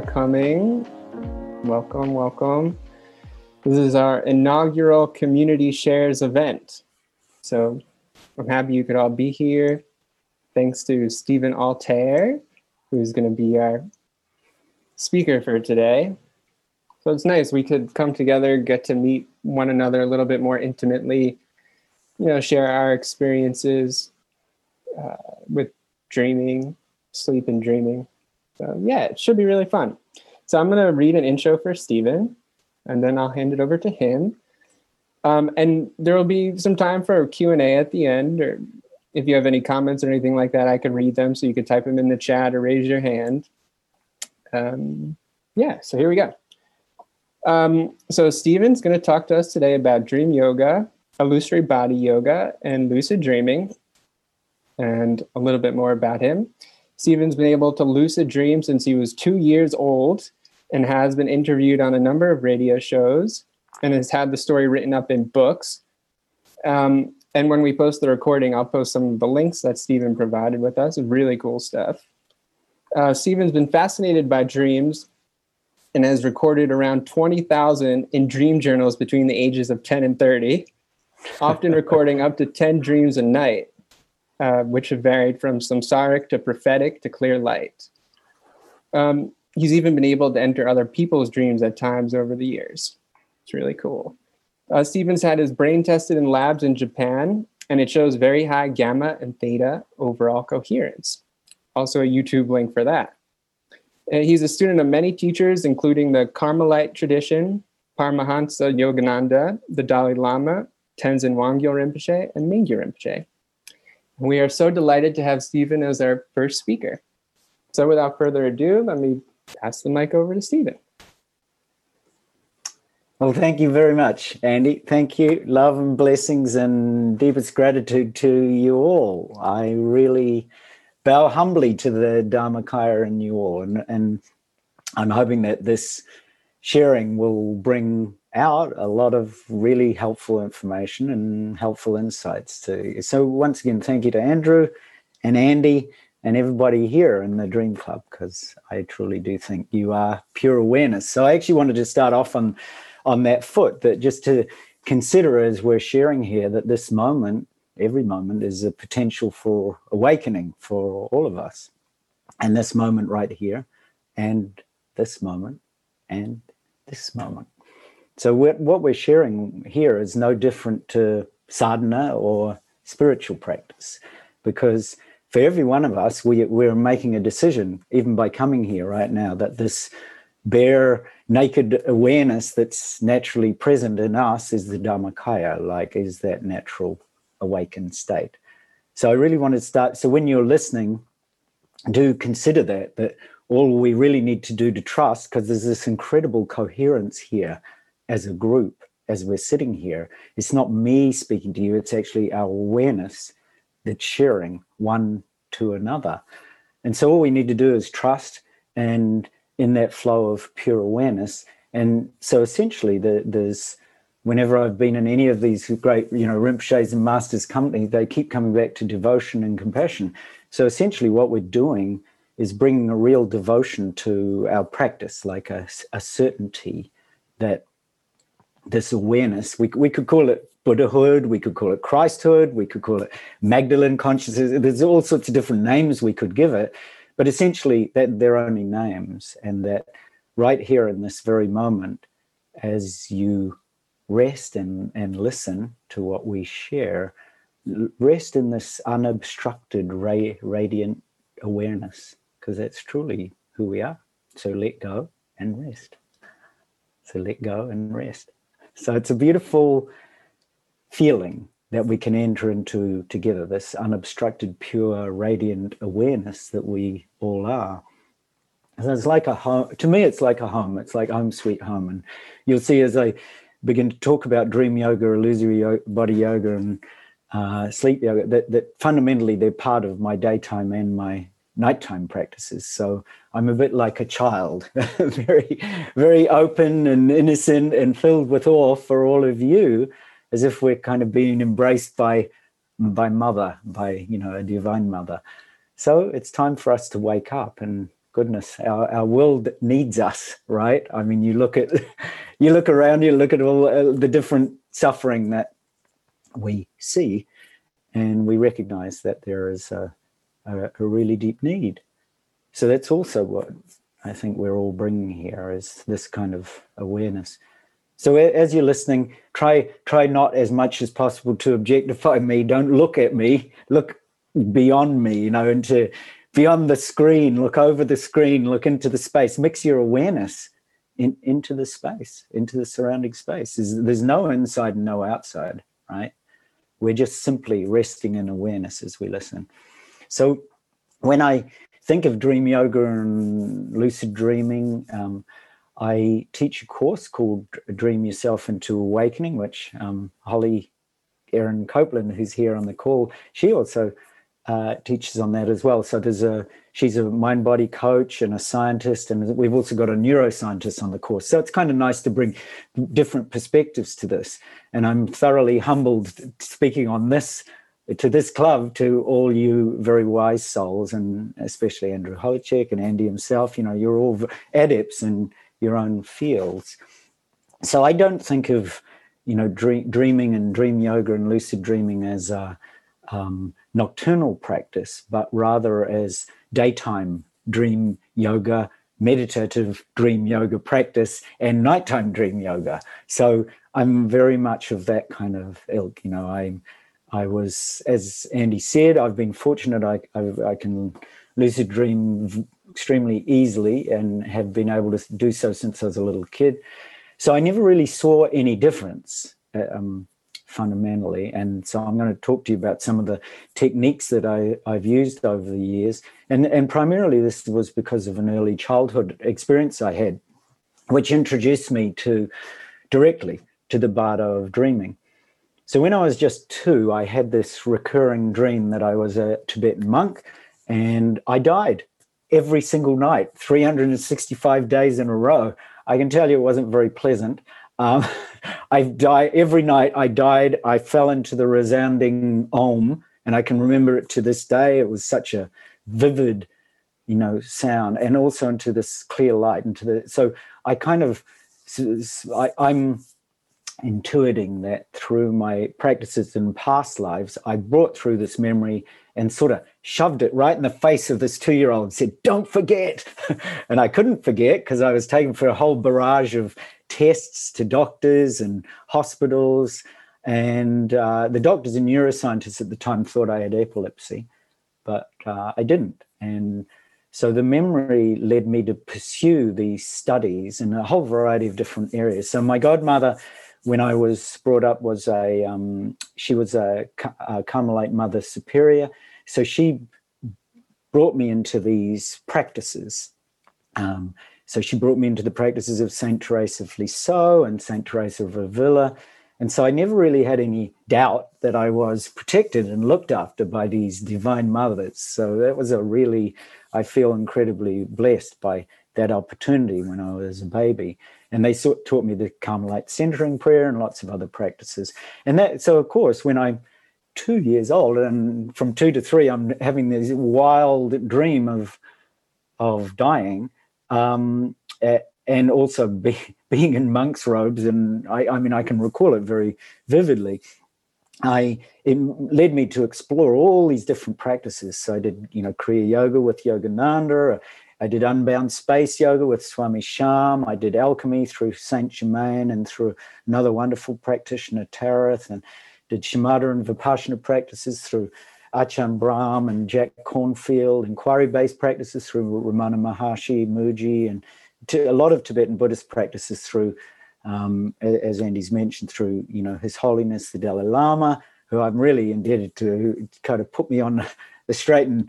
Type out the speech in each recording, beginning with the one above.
for coming. Welcome, welcome. This is our inaugural Community Shares event. So I'm happy you could all be here. Thanks to Stephen Altair, who's going to be our speaker for today. So it's nice we could come together, get to meet one another a little bit more intimately, you know, share our experiences with dreaming, sleep and dreaming. So yeah, it should be really fun. So I'm going to read an intro for Stephen, and then I'll hand it over to him. And there will be some time for a Q&A at the end, or if you have any comments or anything like that, I can read them. So you could type them in the chat or raise your hand. So here we go. So Stephen's going to talk to us today about dream yoga, illusory body yoga, and lucid dreaming, and a little bit more about him. Stephen's been able to lucid dream since he was 2 years old and has been interviewed on a number of radio shows and has had the story written up in books. And when we post the recording, I'll post some of the links that Stephen provided with us. Really cool stuff. Stephen's been fascinated by dreams and has recorded around 20,000 in dream journals between the ages of 10 and 30, often recording up to 10 dreams a night, which have varied from samsaric to prophetic to clear light. He's even been able to enter other people's dreams at times over the years. It's really cool. Stephen's had his brain tested in labs in Japan, and it shows very high gamma and theta overall coherence. Also a YouTube link for that. He's a student of many teachers, including the Carmelite tradition, Paramahansa Yogananda, the Dalai Lama, Tenzin Wangyal Rinpoche, and Mingyur Rinpoche. We are so delighted to have Stephen as our first speaker. So without further ado, let me pass the mic over to Stephen. Well, thank you very much, Andy. Thank you. Love and blessings and deepest gratitude to you all. I really bow humbly to the Dharmakaya in you all, and I'm hoping that this sharing will bring out a lot of really helpful information and helpful insights too. So once again, thank you to Andrew and Andy and everybody here in the Dream Club, because I truly do think you are pure awareness. So I actually wanted to start off on that foot, that just to consider as we're sharing here that this moment, every moment, is a potential for awakening for all of us. And this moment right here, and this moment, and this moment. So what we're sharing here is no different to sadhana or spiritual practice, because for every one of us, we're making a decision, even by coming here right now, that this bare, naked awareness that's naturally present in us is the Dharmakaya, like is that natural awakened state. So I really want to start, so when you're listening, do consider that all we really need to do to trust, because there's this incredible coherence here as a group, as we're sitting here. It's not me speaking to you, it's actually our awareness that's sharing one to another. And so all we need to do is trust and in that flow of pure awareness. And so essentially there's, whenever I've been in any of these great, Rinpoche's and Masters' company, they keep coming back to devotion and compassion. So essentially what we're doing is bringing a real devotion to our practice, like a certainty that this awareness, we could call it Buddhahood, we could call it Christhood, we could call it Magdalene consciousness. There's all sorts of different names we could give it, but essentially that they're only names, and that right here in this very moment, as you rest and listen to what we share, rest in this unobstructed, radiant awareness, because that's truly who we are. So let go and rest. So it's a beautiful feeling that we can enter into together, this unobstructed, pure, radiant awareness that we all are. So it's like a home. To me, it's like a home. It's like home sweet home. And you'll see as I begin to talk about dream yoga, illusory body yoga, and sleep yoga, that fundamentally they're part of my daytime and my nighttime practices. So I'm a bit like a child, very, very open and innocent and filled with awe for all of you, as if we're kind of being embraced by mother, by a divine mother. So it's time for us to wake up and goodness, our world needs us, right? I mean, you look around, you look at all the different suffering that we see, and we recognize that there is a really deep need. So that's also what I think we're all bringing here, is this kind of awareness. So as you're listening, try not as much as possible to objectify me. Don't look at me. Look beyond me, into beyond the screen. Look over the screen. Look into the space. Mix your awareness into the space, into the surrounding space. There's no inside and no outside, right? We're just simply resting in awareness as we listen. So when I think of dream yoga and lucid dreaming, I teach a course called Dream Yourself Into Awakening, which Holly Erin Copeland, who's here on the call, she also teaches on that as well. So she's a mind-body coach and a scientist, and we've also got a neuroscientist on the course. So it's kind of nice to bring different perspectives to this. And I'm thoroughly humbled speaking on this to this club, to all you very wise souls, and especially Andrew Holecek and Andy himself. You're all adepts and your own fields. So I don't think of, dreaming and dream yoga and lucid dreaming as a nocturnal practice, but rather as daytime dream yoga, meditative dream yoga practice, and nighttime dream yoga. So I'm very much of that kind of ilk. I was, as Andy said, I've been fortunate. I can lucid dream extremely easily and have been able to do so since I was a little kid. So I never really saw any difference fundamentally. And so I'm going to talk to you about some of the techniques that I've used over the years. And primarily this was because of an early childhood experience I had, which introduced me directly to the Bardo of dreaming. So when I was just 2, I had this recurring dream that I was a Tibetan monk and I died. Every single night, 365 days in a row. I can tell you it wasn't very pleasant. Every night I died, I fell into the resounding Om, and I can remember it to this day. It was such a vivid, sound, and also into this clear light. So I kind of, I'm intuiting that through my practices in past lives, I brought through this memory and sort of shoved it right in the face of this 2-year-old and said, don't forget. And I couldn't forget because I was taken for a whole barrage of tests to doctors and hospitals. And the doctors and neuroscientists at the time thought I had epilepsy, but I didn't. And so the memory led me to pursue these studies in a whole variety of different areas. So my godmother, when I was brought up, was she was a Carmelite mother superior. So she brought me into these practices. So she brought me into the practices of St. Teresa of Lisieux and St. Teresa of Avila. And so I never really had any doubt that I was protected and looked after by these divine mothers. So that was I feel incredibly blessed by that opportunity when I was a baby. And they taught me the Carmelite centering prayer and lots of other practices. And that, so of course, when I'm 2 years old and from 2 to 3, I'm having this wild dream of dying and also being in monk's robes. And I can recall it very vividly. It led me to explore all these different practices. So I did, Kriya Yoga with Yogananda. I did Unbound Space Yoga with Swami Sharm. I did alchemy through Saint Germain and through another wonderful practitioner, Tarath, and did Shamatha and Vipassana practices through Achan Brahm and Jack Cornfield, inquiry-based practices through Ramana Maharshi, Muji, and a lot of Tibetan Buddhist practices through, as Andy's mentioned, through His Holiness the Dalai Lama, who I'm really indebted to, who kind of put me on the straight and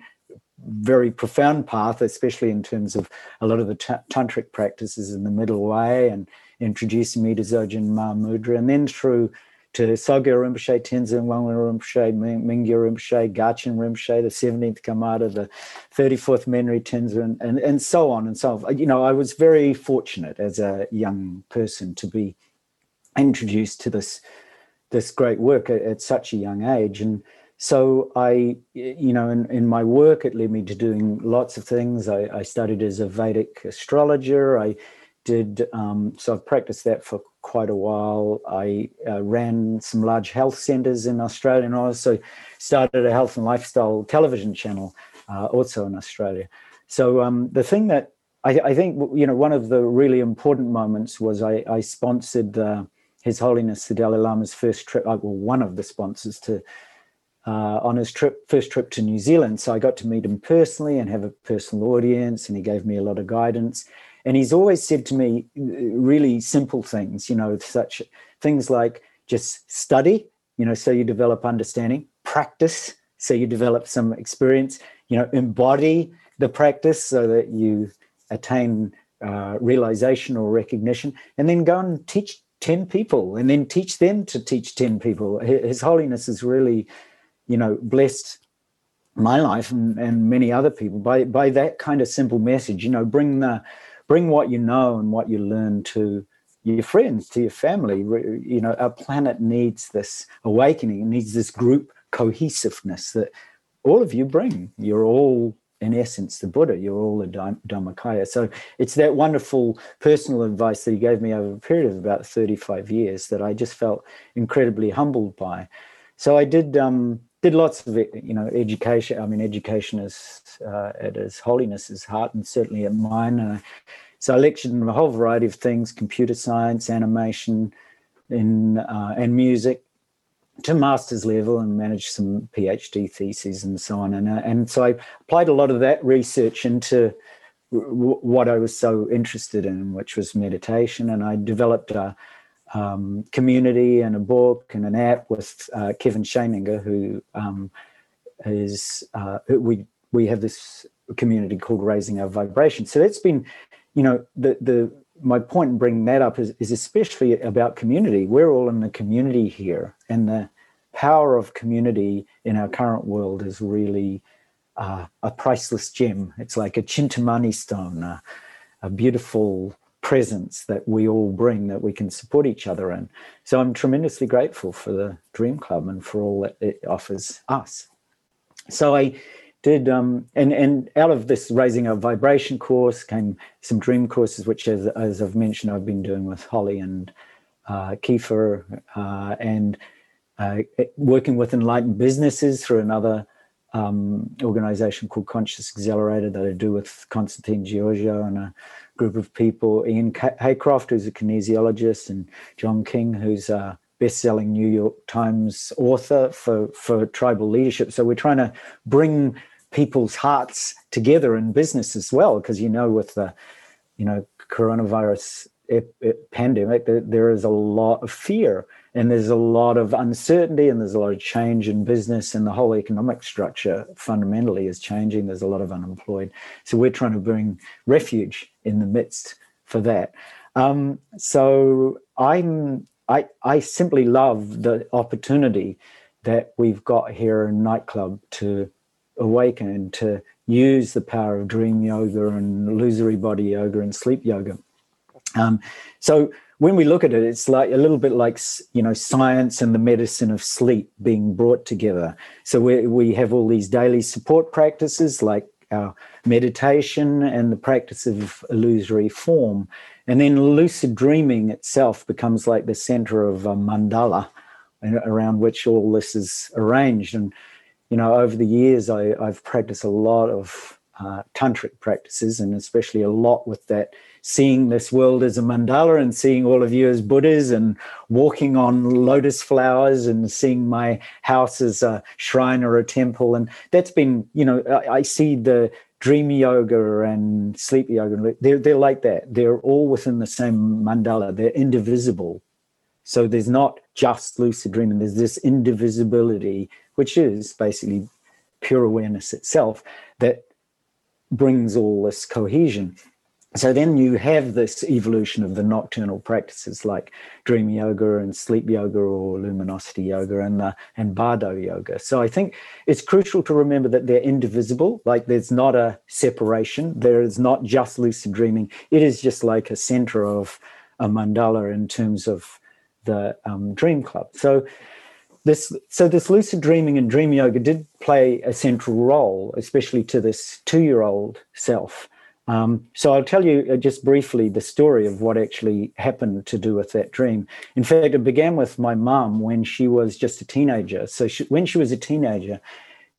very profound path, especially in terms of a lot of the tantric practices in the middle way, and introducing me to Dzogchen Mahamudra, and then through to Sogyal Rinpoche, Tenzin Wangyal Rinpoche, Mingyur Rinpoche, Dzogchen Rinpoche, the 17th Kamada, the 34th Menri Tenzin, and so on and so on. I was very fortunate as a young person to be introduced to this great work at such a young age. And So I, you know, in my work, it led me to doing lots of things. I studied as a Vedic astrologer. I did, so I've practiced that for quite a while. I ran some large health centers in Australia, and also started a health and lifestyle television channel, also in Australia. So the thing that I think, you know, one of the really important moments was I sponsored His Holiness the Dalai Lama's first trip, well, one of the sponsors to, on his first trip to New Zealand. So I got to meet him personally and have a personal audience, and he gave me a lot of guidance. And he's always said to me really simple things, you know, such things like just study, you know, so you develop understanding, practice, so you develop some experience, you know, embody the practice so that you attain realization or recognition, and then go and teach 10 people and then teach them to teach 10 people. His Holiness is really, you know, blessed my life and many other people by that kind of simple message. You know, bring what you know and what you learn to your friends, to your family. You know, our planet needs this awakening. It needs this group cohesiveness that all of you bring. You're all, in essence, the Buddha. You're all the Dharmakaya. So it's that wonderful personal advice that he gave me over a period of about 35 years that I just felt incredibly humbled by. So I did lots of, you know, education. I mean, education is at His Holiness's heart, and certainly at mine. So I lectured in a whole variety of things: computer science, animation, and music, to master's level, and managed some PhD theses and so on. And so I applied a lot of that research into what I was so interested in, which was meditation. And I developed a community and a book and an app with Kevin Scheninger, who is we have this community called Raising Our Vibration. So that's been, you know, my point in bringing that up is especially about community. We're all in the community here, and the power of community in our current world is really a priceless gem. It's like a Chintamani stone, a beautiful presence that we all bring, that we can support each other in. So I'm tremendously grateful for the Dream Club and for all that it offers us. So I did, and out of this Raising Our Vibration course came some dream courses, which, as I've mentioned, I've been doing with Holly and Kiefer, and working with enlightened businesses through another organization called Conscious Accelerator that I do with Constantine Giorgio and a group of people, Ian Haycroft, who's a kinesiologist, and John King, who's a best-selling New York Times author for tribal leadership. So we're trying to bring people's hearts together in business as well, because, you know, with the, you know, coronavirus pandemic, there is a lot of fear, and there's a lot of uncertainty, and there's a lot of change in business, and the whole economic structure fundamentally is changing. There's a lot of unemployed. So we're trying to bring refuge in the midst for that. So I simply love the opportunity that we've got here in Nightclub to awaken, to use the power of dream yoga and illusory body yoga and sleep yoga. So when we look at it, it's like a little bit like, you know, science and the medicine of sleep being brought together. So we have all these daily support practices like our meditation and the practice of illusory form. And then lucid dreaming itself becomes like the center of a mandala around which all this is arranged. And, you know, over the years, I've practiced a lot of tantric practices, and especially a lot with that, seeing this world as a mandala and seeing all of you as Buddhas and walking on lotus flowers and seeing my house as a shrine or a temple. And that's been, you know, I see the dream yoga and sleep yoga. They're like that. They're all within the same mandala. They're indivisible. So there's not just lucid dreaming. There's this indivisibility, which is basically pure awareness itself, that brings all this cohesion. So then you have this evolution of the nocturnal practices like dream yoga and sleep yoga or luminosity yoga and Bardo yoga. So I think it's crucial to remember that they're indivisible, like there's not a separation. There is not just lucid dreaming. It is just like a center of a mandala in terms of the Dream Club. So this lucid dreaming and dream yoga did play a central role, especially to this 2-year-old self. So I'll tell you just briefly the story of what actually happened to do with that dream. In fact, it began with my mum when she was just a teenager. So when she was a teenager,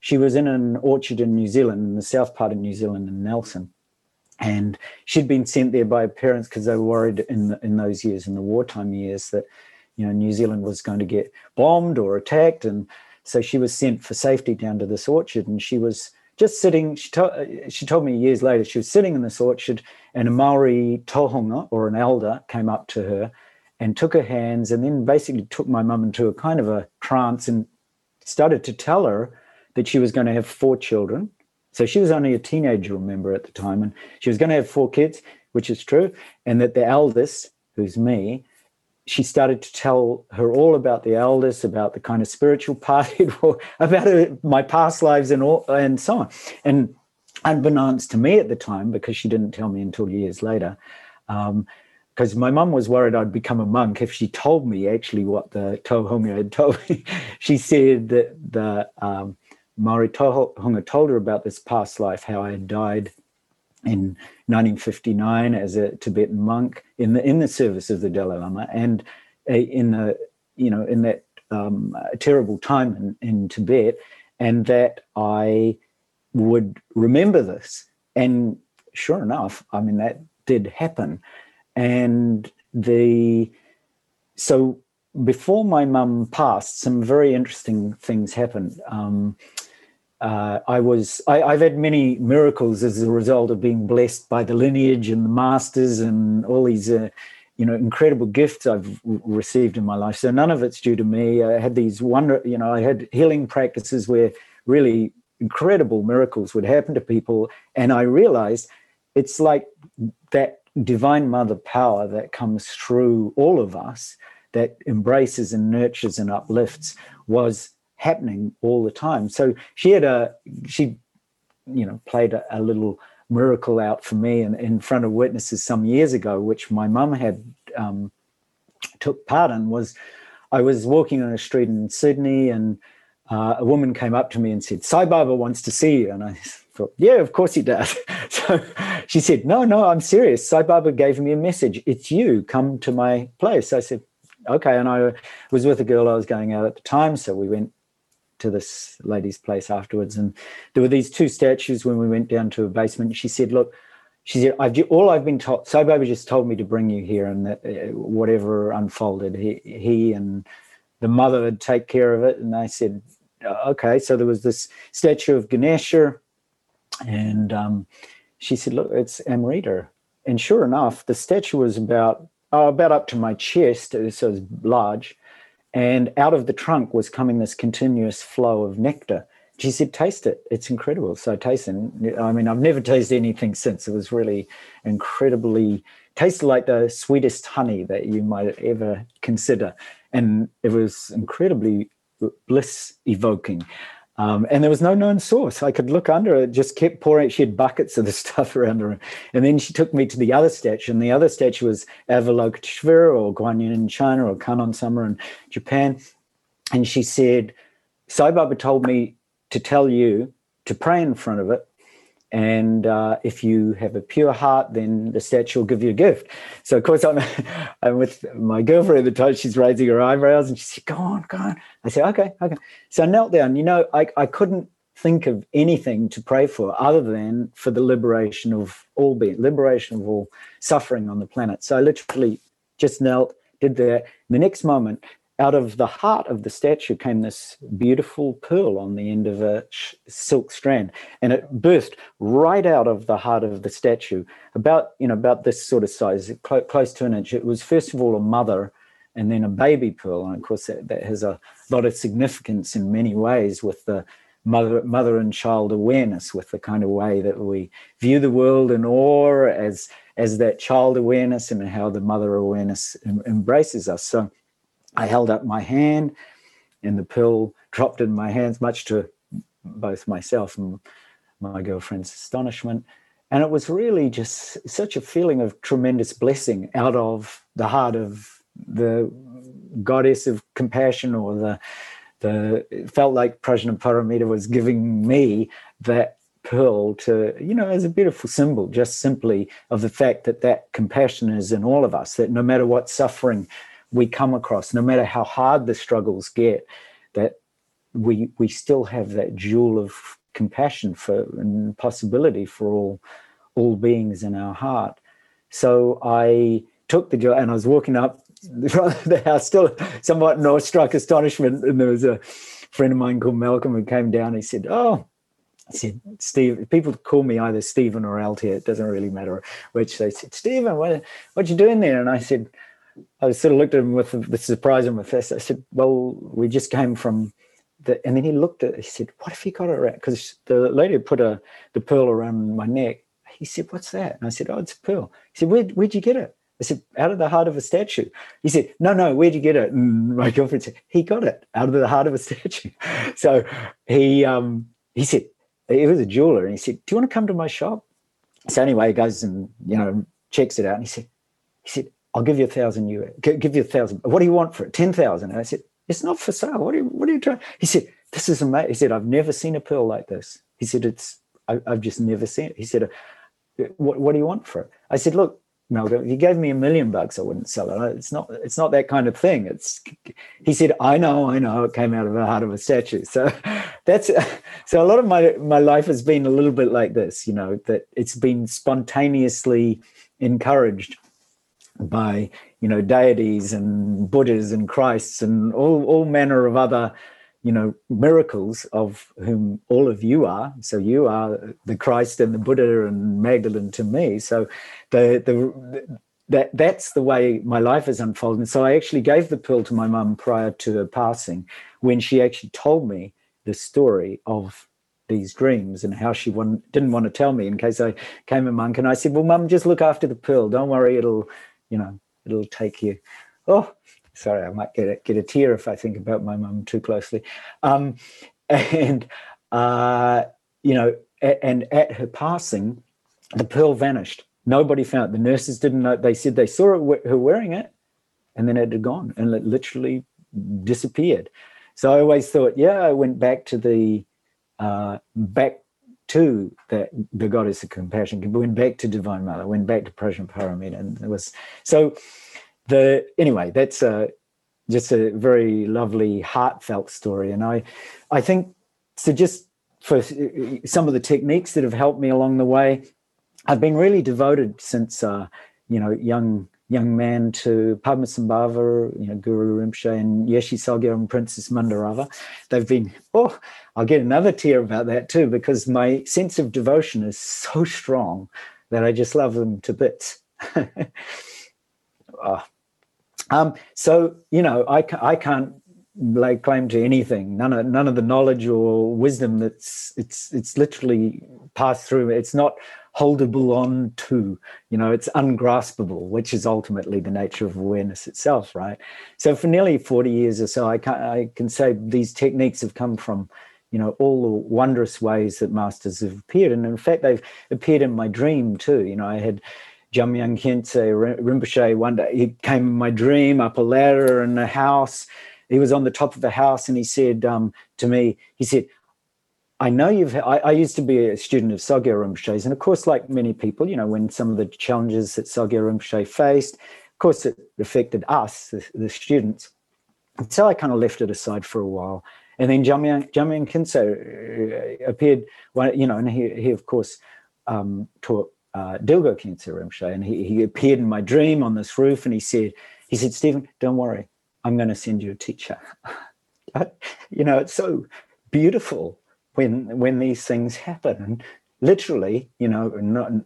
she was in an orchard in New Zealand, in the south part of New Zealand in Nelson. And she'd been sent there by her parents because they were worried in those years, in the wartime years, that, you know, New Zealand was going to get bombed or attacked. And so she was sent for safety down to this orchard, and she was just sitting, she told me years later, she was sitting in this orchard and a Maori tohunga, or an elder, came up to her and took her hands and then basically took my mum into a kind of a trance and started to tell her that she was going to have 4 children. So she was only a teenager, remember, at the time, and she was going to have 4 kids, which is true, and that the eldest, who's me, she started to tell her all about the elders, about the kind of spiritual party, about my past lives and all, and so on. And unbeknownst to me at the time, because she didn't tell me until years later, because my mum was worried I'd become a monk if she told me actually what the tohunga had told me. She said that the Maori tohunga told her about this past life, how I had died in 1959 as a Tibetan monk in the service of the Dalai Lama, and in that terrible time in Tibet, and that I would remember this. And sure enough, I mean, that did happen. And so before my mum passed, some very interesting things happened. I've had many miracles as a result of being blessed by the lineage and the masters and all these, incredible gifts I've received in my life. So none of it's due to me. I had these I had healing practices where really incredible miracles would happen to people. And I realized it's like that divine mother power that comes through all of us, that embraces and nurtures and uplifts, was happening all the time. So she had played a little miracle out for me in front of witnesses some years ago, which my mum had took part in. Was I was walking on a street in Sydney, and a woman came up to me and said, "Sai Baba wants to see you." And I thought, yeah, of course he does. So she said, no, I'm serious. Sai Baba gave me a message. It's you. Come to my place. I said, okay. And I was with a girl I was going out at the time, so we went to this lady's place afterwards, and there were these 2 statues when we went down to a basement. She said, look, all I've been told, Sai Baba just told me to bring you here, and that whatever unfolded, he and the mother would take care of it. And I said, okay. So there was this statue of Ganesha, and she said, look, it's Amrita. And sure enough, the statue was about up to my chest, so it was large. And out of the trunk was coming this continuous flow of nectar. She said, taste it. It's incredible. So I tasted it. I mean, I've never tasted anything since. It was really incredibly, tasted like the sweetest honey that you might ever consider. And it was incredibly bliss evoking. And there was no known source. I could look under it, just kept pouring. She had buckets of the stuff around her. And then she took me to the other statue. And the other statue was Avalokiteshvara, or Guanyin in China, or Kannon Sama in Japan. And she said, Sai Baba told me to tell you to pray in front of it. And if you have a pure heart, then the statue will give you a gift. So, of course, I'm with my girlfriend at the time. She's raising her eyebrows, and she said, go on, go on. I said, okay. So I knelt down. I couldn't think of anything to pray for other than for the liberation of all being, liberation of all suffering on the planet. So I literally just knelt, did that. The next moment, out of the heart of the statue came this beautiful pearl on the end of a silk strand, and it burst right out of the heart of the statue, about this sort of size, close to an inch. It was first of all a mother, and then a baby pearl, and of course that has a lot of significance in many ways with the mother and child awareness, with the kind of way that we view the world in awe as that child awareness, and how the mother awareness embraces us. So I held up my hand, and the pill dropped in my hands, much to both myself and my girlfriend's astonishment. And it was really just such a feeling of tremendous blessing out of the heart of the goddess of compassion, or the it felt like Prajnaparamita was giving me that pearl to, you know, as a beautiful symbol, just simply of the fact that that compassion is in all of us, that no matter what suffering we come across, no matter how hard the struggles get, that we still have that jewel of compassion for and possibility for all beings in our heart. So I took the job, and I was walking up the house, still somewhat in awestruck astonishment, and there was a friend of mine called Malcolm who came down. He said, "Oh," I said, "Steve," people call me either Stephen or Altair, it doesn't really matter which. They said, "Stephen, what you doing there?" And I said, I sort of looked at him with the surprise on my face. I said, "Well, we just came from the," and then he looked at, he said, "What if he got it around?" Because the lady put the pearl around my neck. He said, "What's that?" And I said, "Oh, it's a pearl." He said, where'd you get it? I said, "Out of the heart of a statue." He said, No, where'd you get it?" And my girlfriend said, "He got it out of the heart of a statue." So he said, he was a jeweler, and he said, "Do you want to come to my shop?" So anyway, he goes and, you know, checks it out, and he said, "I'll give you $1,000 US. Give you $1,000. What do you want for it? 10,000. And I said, "It's not for sale. What are you trying?" He said, "This is amazing." He said, "I've never seen a pearl like this." He said, "I've just never seen it." He said, "What do you want for it?" I said, "Look, Malcolm, if you gave me $1 million bucks, I wouldn't sell it. It's not that kind of thing." He said, I know, it came out of the heart of a statue. So so a lot of my life has been a little bit like this, you know, that it's been spontaneously encouraged by, you know, deities and Buddhas and Christs and all manner of other, you know, miracles, of whom all of you are. So you are the Christ and the Buddha and Magdalene to me. So that's the way my life has unfolded. And so I actually gave the pearl to my mum prior to her passing, when she actually told me the story of these dreams and how she didn't want to tell me in case I came a monk. And I said, "Well, Mum, just look after the pearl. Don't worry, it'll take you." Oh, sorry, I might get a tear if I think about my mum too closely. You know, and at her passing, the pearl vanished. Nobody found it. The nurses didn't know. They said they saw her wearing it, and then it had gone, and it literally disappeared. So I always thought, yeah, I went back to the goddess of compassion, went back to Divine Mother, went back to Prajnaparamita, and it was so. Anyway, that's just a very lovely, heartfelt story. And I think, so just for some of the techniques that have helped me along the way, I've been really devoted since, you know, young man to Padmasambhava, you know, Guru Rinpoche, and Yeshe Sogyal and Princess Mandarava. They've been, oh, I'll get another tear about that too, because my sense of devotion is so strong that I just love them to bits. So, you know, I can't lay claim to anything, none of the knowledge or wisdom that's it's literally passed through. It's not holdable on to, you know, it's ungraspable, which is ultimately the nature of awareness itself, right? So for nearly 40 years or so, I can say these techniques have come from, you know, all the wondrous ways that masters have appeared. And in fact, they've appeared in my dream too. You know, I had Jamyang Khyentse Rinpoche one day, he came in my dream up a ladder in a house. He was on the top of a house, and he said to me, he said, "I know you've, I used to be a student of Sogyal Rinpoche's, and of course, like many people, you know, when some of the challenges that Sogyal Rinpoche faced, of course it affected us, the students. And so I kind of left it aside for a while. And then Jamyang Khyentse appeared, you know, and he of course taught Dilgo Khyentse Rinpoche, and he appeared in my dream on this roof, and he said, "Stephen, don't worry, I'm going to send you a teacher." You know, it's so beautiful when these things happen. And literally, you know,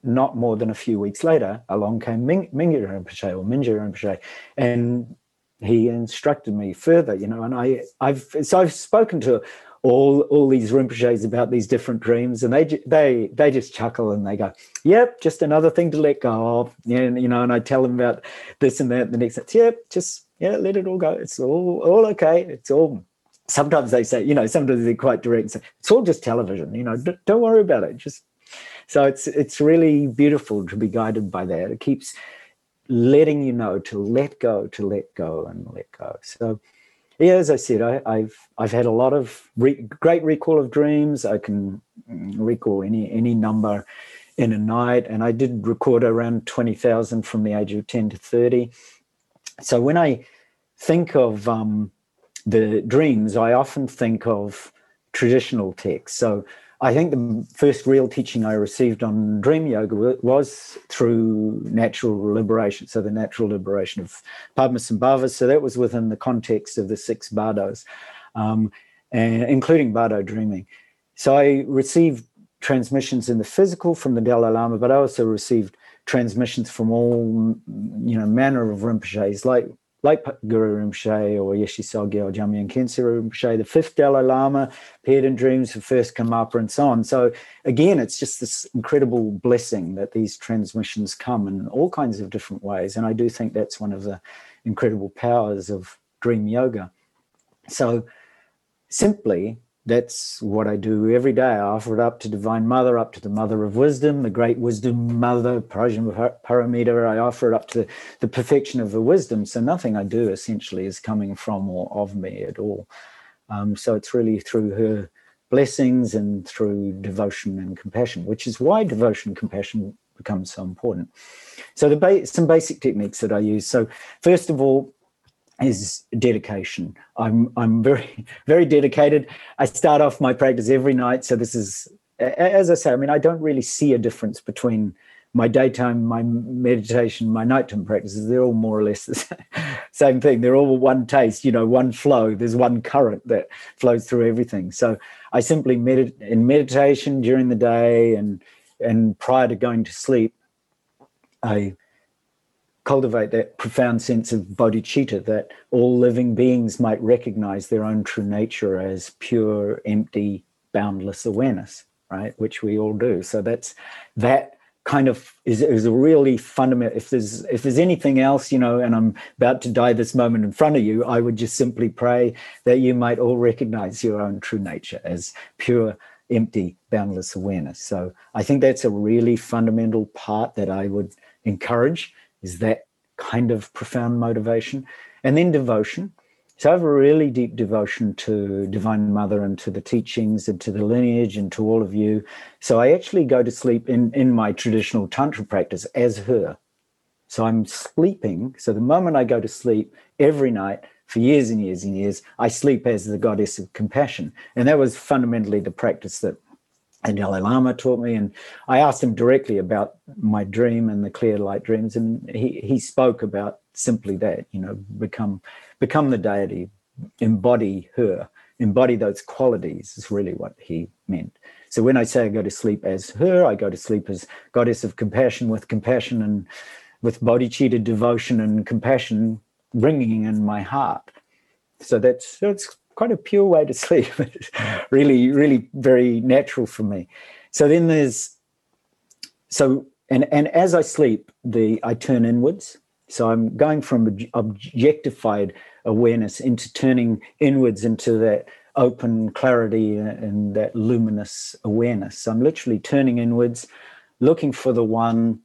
not more than a few weeks later, along came Mingyur Rinpoche, and he instructed me further, you know, and I've spoken to all these Rinpoches about these different dreams, and they just chuckle and they go, "Yep, just another thing to let go of." And, you know, and I tell them about this and that. The next thing, "Yep, just, yeah, let it all go. It's all okay. It's all." Sometimes they say, you know, sometimes they're quite direct and say, "It's all just television. You know, don't worry about it." Just so it's really beautiful to be guided by that. It keeps letting you know to let go, and let go. So Yeah, as I said, I've had a lot of great recall of dreams. I can recall any number in a night, and I did record around 20,000 from the age of 10 to 30. So when I think of the dreams, I often think of traditional texts. So I think the first real teaching I received on Dream Yoga was through natural liberation, so the natural liberation of Padmasambhava. So that was within the context of the 6 Bardos, including Bardo dreaming. So I received transmissions in the physical from the Dalai Lama, but I also received transmissions from all, manner of Rinpoches, like Guru Rinpoche or Yeshe Sogyal or Jamyang Khyentse Rinpoche, the 5th Dalai Lama, appeared in dreams, the 1st Karmapa, and so on. So again, it's just this incredible blessing that these transmissions come in all kinds of different ways. And I do think that's one of the incredible powers of Dream Yoga. So simply, that's what I do every day. I offer it up to Divine Mother, up to the Mother of Wisdom, the Great Wisdom Mother, Prajnaparamita. I offer it up to the perfection of the wisdom. So nothing I do essentially is coming from or of me at all. So it's really through her blessings and through devotion and compassion, which is why devotion and compassion becomes so important. So some basic techniques that I use. So first of all, is dedication. I'm very, very dedicated. I start off my practice every night. So this is, as I say, I don't really see a difference between my daytime, my meditation, my nighttime practices. They're all more or less the same thing. They're all one taste, one flow. There's one current that flows through everything. So I simply meditate in meditation during the day and prior to going to sleep, I cultivate that profound sense of bodhicitta, that all living beings might recognize their own true nature as pure, empty, boundless awareness, right? Which we all do. So that kind of is a really fundamental. If there's anything else, and I'm about to die this moment in front of you, I would just simply pray that you might all recognize your own true nature as pure, empty, boundless awareness. So I think that's a really fundamental part that I would encourage, is that kind of profound motivation. And then devotion. So I have a really deep devotion to Divine Mother and to the teachings and to the lineage and to all of you. So I actually go to sleep in my traditional Tantra practice as her. So I'm sleeping. So the moment I go to sleep every night for years and years and years, I sleep as the goddess of compassion. And that was fundamentally the practice that and Dalai Lama taught me, and I asked him directly about my dream and the clear light dreams, and he spoke about simply that, become the deity, embody her, embody those qualities is really what he meant. So when I say I go to sleep as her, I go to sleep as goddess of compassion and with bodhicitta devotion and compassion bringing in my heart. So that's quite a pure way to sleep. Really, really very natural for me. So then and as I sleep, I turn inwards. So I'm going from objectified awareness into turning inwards into that open clarity and that luminous awareness. So I'm literally turning inwards, looking for the one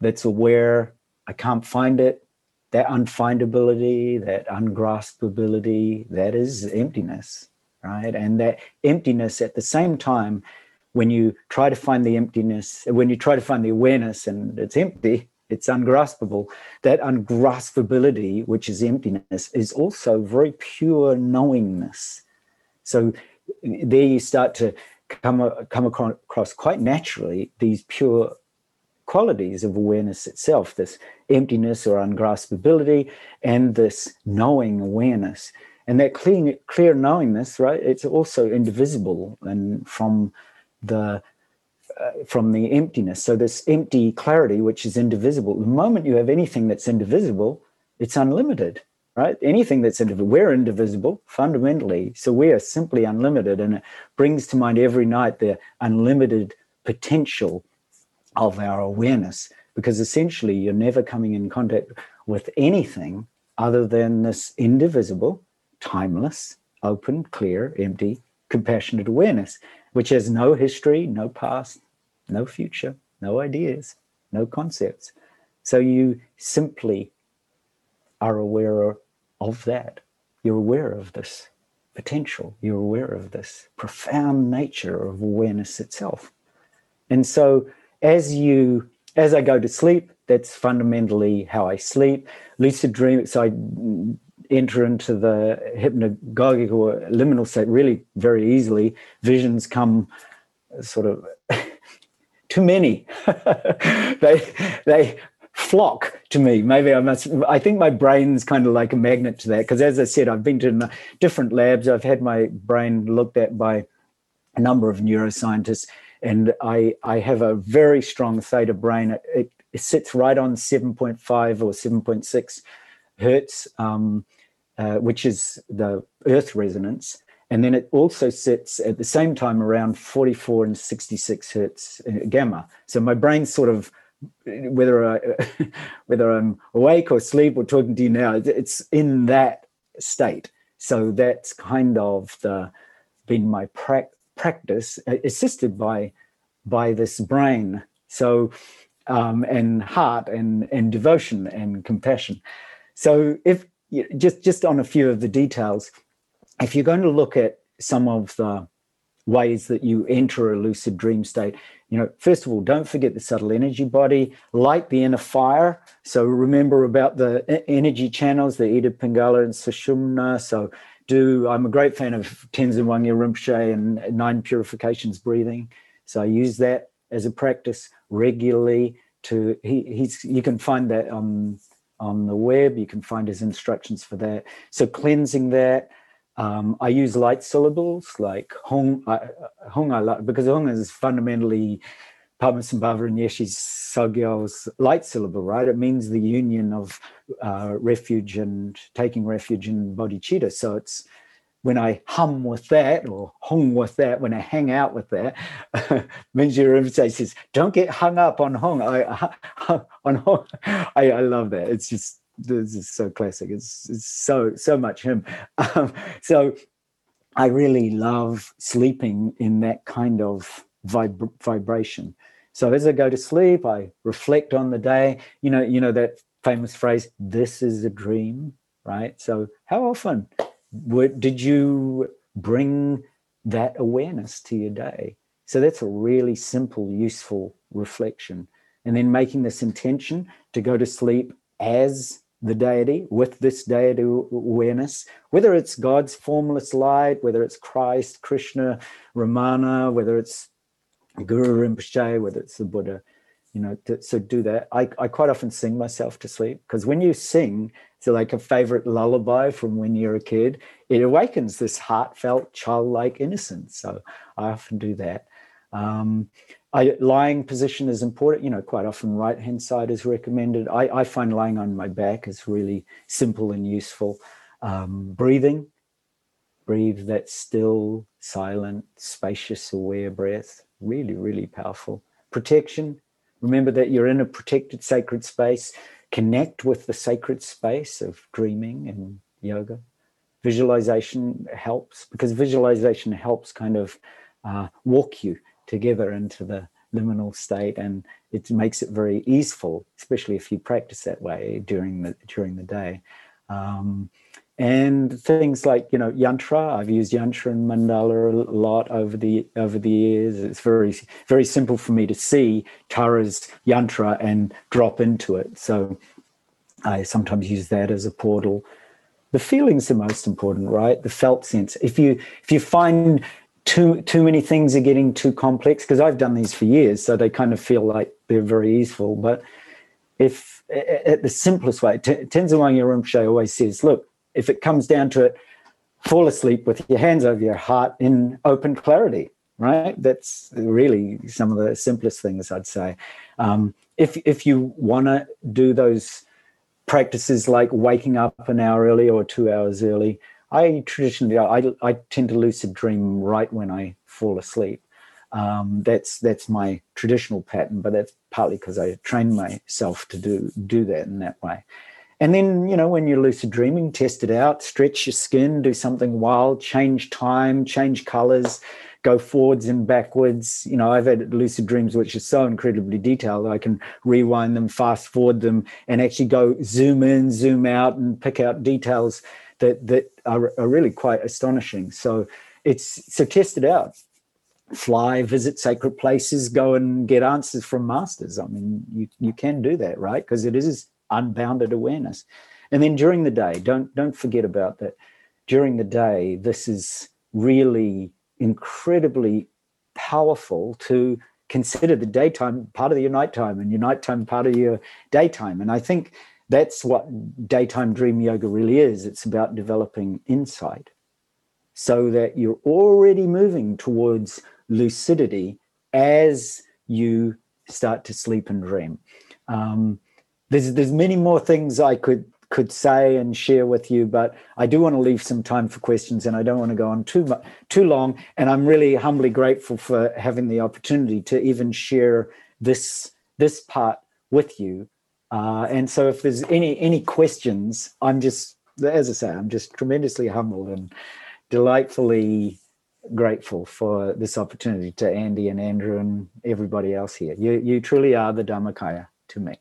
that's aware. I can't find it. That unfindability, that ungraspability, that is emptiness, right? And that emptiness at the same time, when you try to find the emptiness, when you try to find the awareness and it's empty, it's ungraspable, that ungraspability, which is emptiness, is also very pure knowingness. So there you start to come across quite naturally these pure qualities of awareness itself, this emptiness or ungraspability and this knowing awareness. And that clear knowingness, right, it's also indivisible and from the emptiness. So this empty clarity, which is indivisible, the moment you have anything that's indivisible, it's unlimited, right? Anything that's indivisible, we're indivisible fundamentally. So we are simply unlimited, and it brings to mind every night the unlimited potential of our awareness, because essentially you're never coming in contact with anything other than this indivisible, timeless, open, clear, empty, compassionate awareness, which has no history, no past, no future, no ideas, no concepts. So you simply are aware of that. You're aware of this potential. You're aware of this profound nature of awareness itself. And so as I go to sleep, that's fundamentally how I sleep. Lucid dream, so I enter into the hypnagogic or liminal state really very easily. Visions come sort of too many. They flock to me. Maybe I think my brain's kind of like a magnet to that, because as I said, I've been to different labs. I've had my brain looked at by a number of neuroscientists, and I have a very strong theta brain. It sits right on 7.5 or 7.6 hertz, which is the earth resonance. And then it also sits at the same time around 44 and 66 hertz gamma. So my brain's sort of, whether I'm awake or asleep or talking to you now, it's in that state. So that's kind of been my practice, assisted by this brain. So and heart and devotion and compassion. So if just on a few of the details, if you're going to look at some of the ways that you enter a lucid dream state, first of all, don't forget the subtle energy body, light the inner fire. So remember about the energy channels, the Ida, Pingala, and Sushumna. So I'm a great fan of Tenzin Wangyal Rinpoche and 9 purifications breathing. So I use that as a practice regularly. You can find that on the web. You can find his instructions for that. So cleansing that. I use light syllables like Hong. Hong I like, because Hong is fundamentally Padmasambhava and Yeshe's Sogyal's light syllable, right? It means the union of refuge and taking refuge in bodhicitta. So it's when I hum with that or Hong with that, when I hang out with that, Mingyur Rinpoche says, don't get hung up on Hong. I love that. It's just, this is so classic. It's so much him. So I really love sleeping in that kind of vibration. So as I go to sleep, I reflect on the day. You know that famous phrase, this is a dream, right? So how often did you bring that awareness to your day? So that's a really simple, useful reflection. And then making this intention to go to sleep as the deity, with this deity awareness, whether it's God's formless light, whether it's Christ, Krishna, Ramana, whether it's Guru Rinpoche, whether it's the Buddha, so do that. I quite often sing myself to sleep, because when you sing, it's like a favorite lullaby from when you're a kid, it awakens this heartfelt childlike innocence. So I often do that. Lying position is important. Quite often right-hand side is recommended. I find lying on my back is really simple and useful. Breathing. Breathe that still, silent, spacious, aware breath. Really, really powerful. Protection. Remember that you're in a protected sacred space. Connect with the sacred space of dreaming and yoga. Visualization helps, because visualization helps kind of walk you together into the liminal state, and it makes it very easeful, especially if you practice that way during the day. And things like yantra. I've used yantra and mandala a lot over the years. It's very, very simple for me to see Tara's yantra and drop into it. So I sometimes use that as a portal. The feeling's the most important, right? The felt sense. If you find too many things are getting too complex, because I've done these for years, so they kind of feel like they're very useful. But if at the simplest way, Tenzin Wangyal Rinpoche always says, look, if it comes down to it, fall asleep with your hands over your heart in open clarity, right? That's really some of the simplest things I'd say. If you want to do those practices like waking up an hour early or 2 hours early, I tend to lucid dream right when I fall asleep. That's my traditional pattern, but that's partly because I train myself to do that in that way. And then, when you're lucid dreaming, test it out, stretch your skin, do something wild, change time, change colors, go forwards and backwards. You know, I've had lucid dreams, which are so incredibly detailed. I can rewind them, fast forward them, and actually go zoom in, zoom out, and pick out details that are really quite astonishing. So test it out. Fly, visit sacred places, go and get answers from masters. I mean, you can do that, right? Because it is unbounded awareness. And then during the day, don't forget about that. During the day, this is really incredibly powerful to consider the daytime part of your nighttime and your nighttime part of your daytime. And I think that's what daytime dream yoga really is. It's about developing insight so that you're already moving towards lucidity as you start to sleep and dream. There's many more things I could say and share with you, but I do want to leave some time for questions, and I don't want to go on too long. And I'm really humbly grateful for having the opportunity to even share this part with you. And so if there's any questions, I'm just tremendously humbled and delightfully grateful for this opportunity to Andy and Andrew and everybody else here. You truly are the Dharmakaya to me.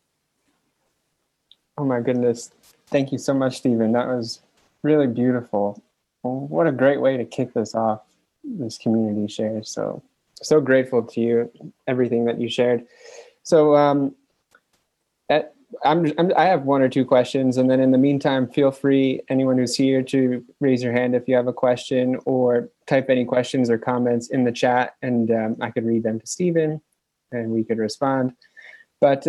Oh my goodness. Thank you so much, Stephen. That was really beautiful. Well, what a great way to kick this off, this community share. So grateful to you, everything that you shared. So I have one or two questions. And then in the meantime, feel free, anyone who's here, to raise your hand if you have a question, or type any questions or comments in the chat, and I could read them to Stephen and we could respond. But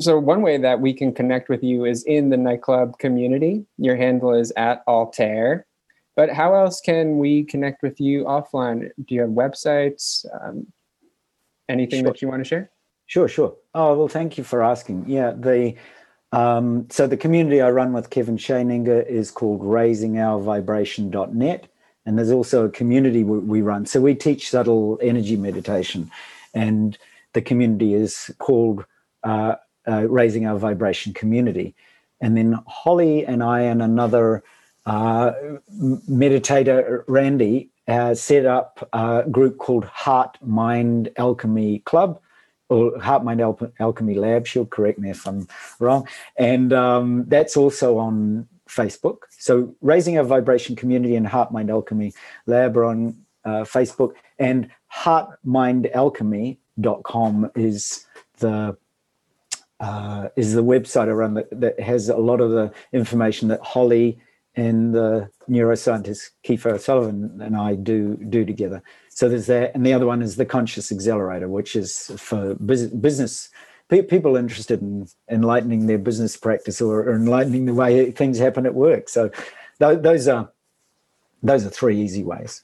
so one way that we can connect with you is in the nightclub community. Your handle is @Altair. But how else can we connect with you offline? Do you have websites? Anything that you want to share? Sure. Oh, well, thank you for asking. Yeah, so the community I run with Kevin Scheininger is called raisingourvibration.net. And there's also a community we run. So we teach subtle energy meditation. And the community is called Raising Our Vibration Community. And then Holly and I and another meditator, Randy, set up a group called Heart Mind Alchemy Club, or Heart Mind Alchemy Lab. She'll correct me if I'm wrong. And that's also on Facebook. So Raising Our Vibration Community and Heart Mind Alchemy Lab are on Facebook. And heartmindalchemy.com is the website I run that has a lot of the information that Holly and the neuroscientist Kiefer Sullivan and I do together. So there's that. And the other one is the Conscious Accelerator, which is for business people interested in enlightening their business practice or enlightening the way things happen at work. So those are three easy ways.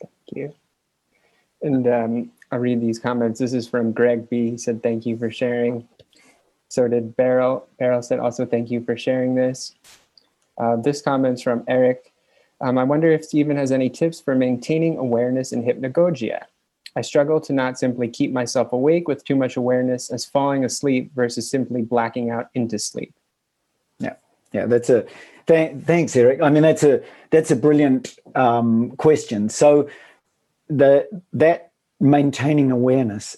Thank you. And I'll read these comments. This is from Greg B. He said, thank you for sharing. So did Beryl. Beryl said also, thank you for sharing this. This comment's from Eric. I wonder if Stephen has any tips for maintaining awareness in hypnagogia. I struggle to not simply keep myself awake with too much awareness as falling asleep versus simply blacking out into sleep. Yeah, that's a thanks, Eric. I mean, that's a brilliant question. So that maintaining awareness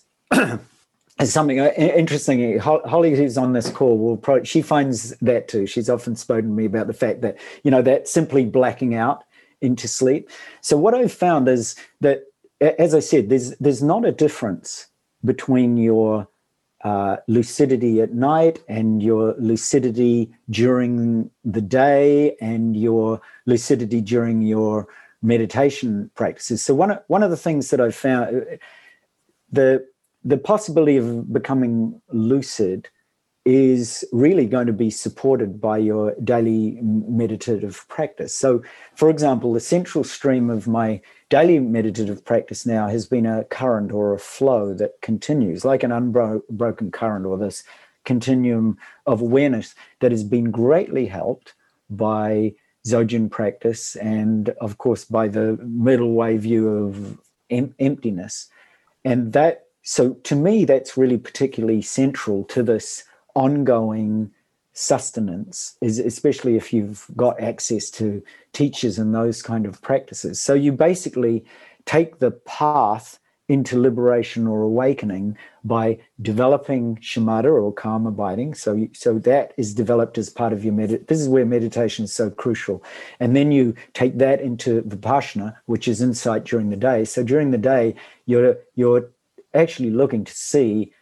is something interesting. Holly, who's on this call, she finds that too. She's often spoken to me about the fact that, you know, that simply blacking out into sleep. So what I've found is that, as I said, there's not a difference between your lucidity at night and your lucidity during the day and your lucidity during your meditation practices. So one of the things that I've found, the possibility of becoming lucid is really going to be supported by your daily meditative practice. So, for example, the central stream of my daily meditative practice now has been a current or a flow that continues, like an unbroken current, or this continuum of awareness that has been greatly helped by Dzogchen practice and, of course, by the middle way view of emptiness. And that, so to me, that's really particularly central to this ongoing sustenance, is especially if you've got access to teachers and those kind of practices. So you basically take the path into liberation or awakening by developing shamatha or calm abiding. So that is developed as part of your meditation. This is where meditation is so crucial. And then you take that into vipassana, which is insight during the day. So during the day, you're actually looking to see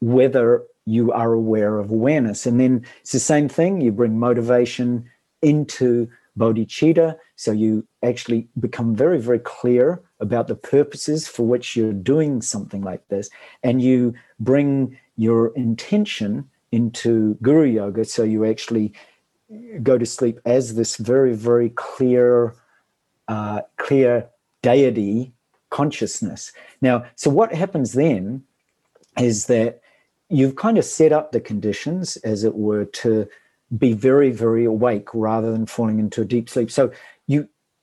whether you are aware of awareness. And then it's the same thing. You bring motivation into bodhicitta. So you actually become very, very clear about the purposes for which you're doing something like this. And you bring your intention into guru yoga. So you actually go to sleep as this very, very clear deity consciousness. Now, so what happens then is that you've kind of set up the conditions, as it were, to be very, very awake rather than falling into a deep sleep. So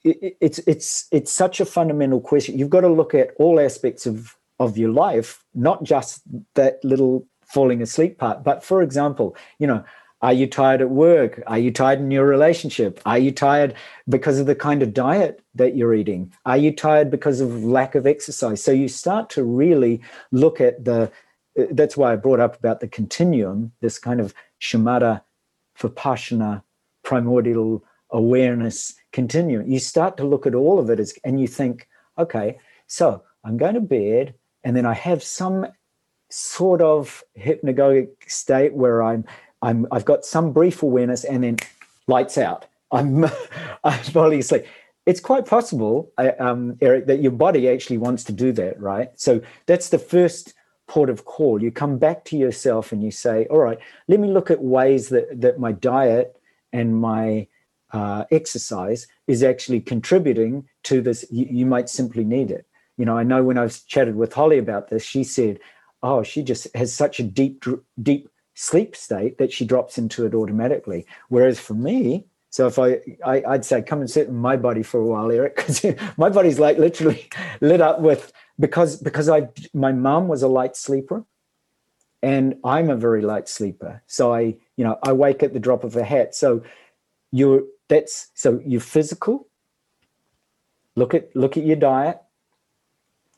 it's such a fundamental question. You've got to look at all aspects of your life, not just that little falling asleep part. But for example, are you tired at work? Are you tired in your relationship? Are you tired because of the kind of diet that you're eating? Are you tired because of lack of exercise? So you start to really look at that's why I brought up about the continuum, this kind of shamatha, vipassana, primordial awareness continuum. You start to look at all of it and you think, okay, so I'm going to bed and then I have some sort of hypnagogic state where I've got some brief awareness and then lights out. I'm falling asleep. It's quite possible, Eric, that your body actually wants to do that, right? So that's the first port of call. You come back to yourself and you say, all right, let me look at ways that my diet and my exercise is actually contributing to this. You might simply need it. I know when I've chatted with Holly about this, she said, oh, she just has such a deep sleep state that she drops into it automatically. Whereas for me, so if I'd say, come and sit in my body for a while, Eric, because my body's like literally lit up with, because my mom was a light sleeper and I'm a very light sleeper. So I wake at the drop of a hat. So you're physical, look at your diet,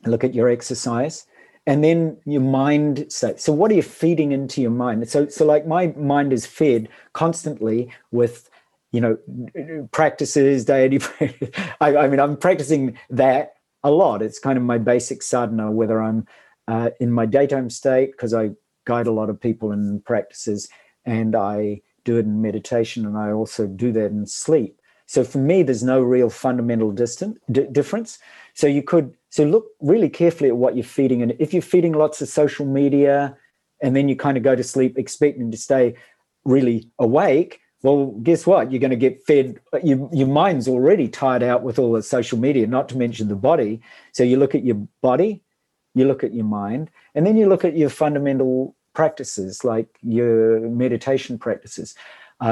look at your exercise, and then your mind state. So what are you feeding into your mind? So like my mind is fed constantly with, practices, deity. I'm practicing that a lot. It's kind of my basic sadhana, whether I'm in my daytime state, because I guide a lot of people in practices, and I do it in meditation, and I also do that in sleep. So for me, there's no real fundamental difference. So look really carefully at what you're feeding. And if you're feeding lots of social media and then you kind of go to sleep expecting to stay really awake, well, guess what? You're going to get fed. Your mind's already tired out with all the social media, not to mention the body. So you look at your body, you look at your mind, and then you look at your fundamental practices, like your meditation practices.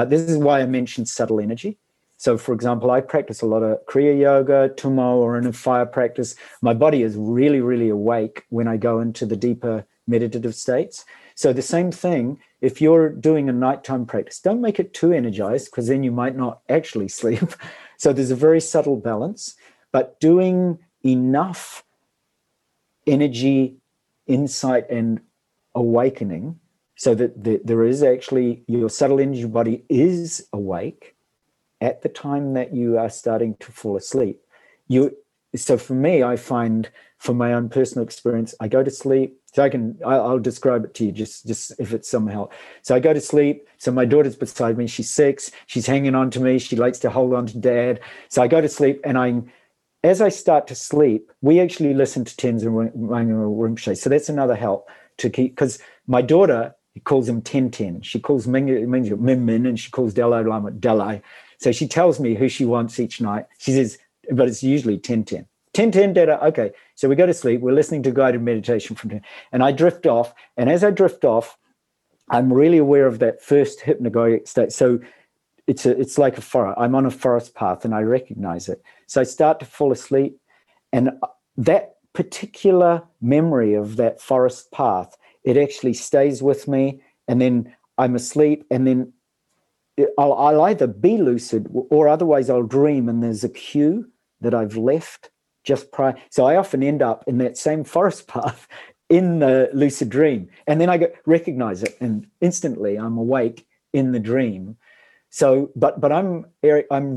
This is why I mentioned subtle energy. So, for example, I practice a lot of Kriya Yoga, Tummo, or in a fire practice. My body is really, really awake when I go into the deeper meditative states. So the same thing, if you're doing a nighttime practice, don't make it too energized, because then you might not actually sleep. So there's a very subtle balance, but doing enough energy, insight, and awakening so that there is actually your subtle energy body is awake at the time that you are starting to fall asleep. So for me, I find, from my own personal experience, I go to sleep. So I'll describe it to you just if it's some help. So I go to sleep. So my daughter's beside me. She's 6. She's hanging on to me. She likes to hold on to dad. So I go to sleep, and as I start to sleep, we actually listen to Tenzin Wangyal Rinpoche. So that's another help to keep, because my daughter calls him Ten. She calls Mingyur Min, and she calls Dalai Lama Dalai. So she tells me who she wants each night. She says, but it's usually Ten. 10, data. Okay, so we go to sleep. We're listening to guided meditation from 10. And I drift off. And as I drift off, I'm really aware of that first hypnagogic state. So it's like a forest. I'm on a forest path and I recognize it. So I start to fall asleep. And that particular memory of that forest path, it actually stays with me. And then I'm asleep. And then I'll either be lucid or otherwise I'll dream and there's a cue that I've left just prior. So I often end up in that same forest path in the lucid dream. And then I recognize it and instantly I'm awake in the dream. So, but I'm very, very, I'm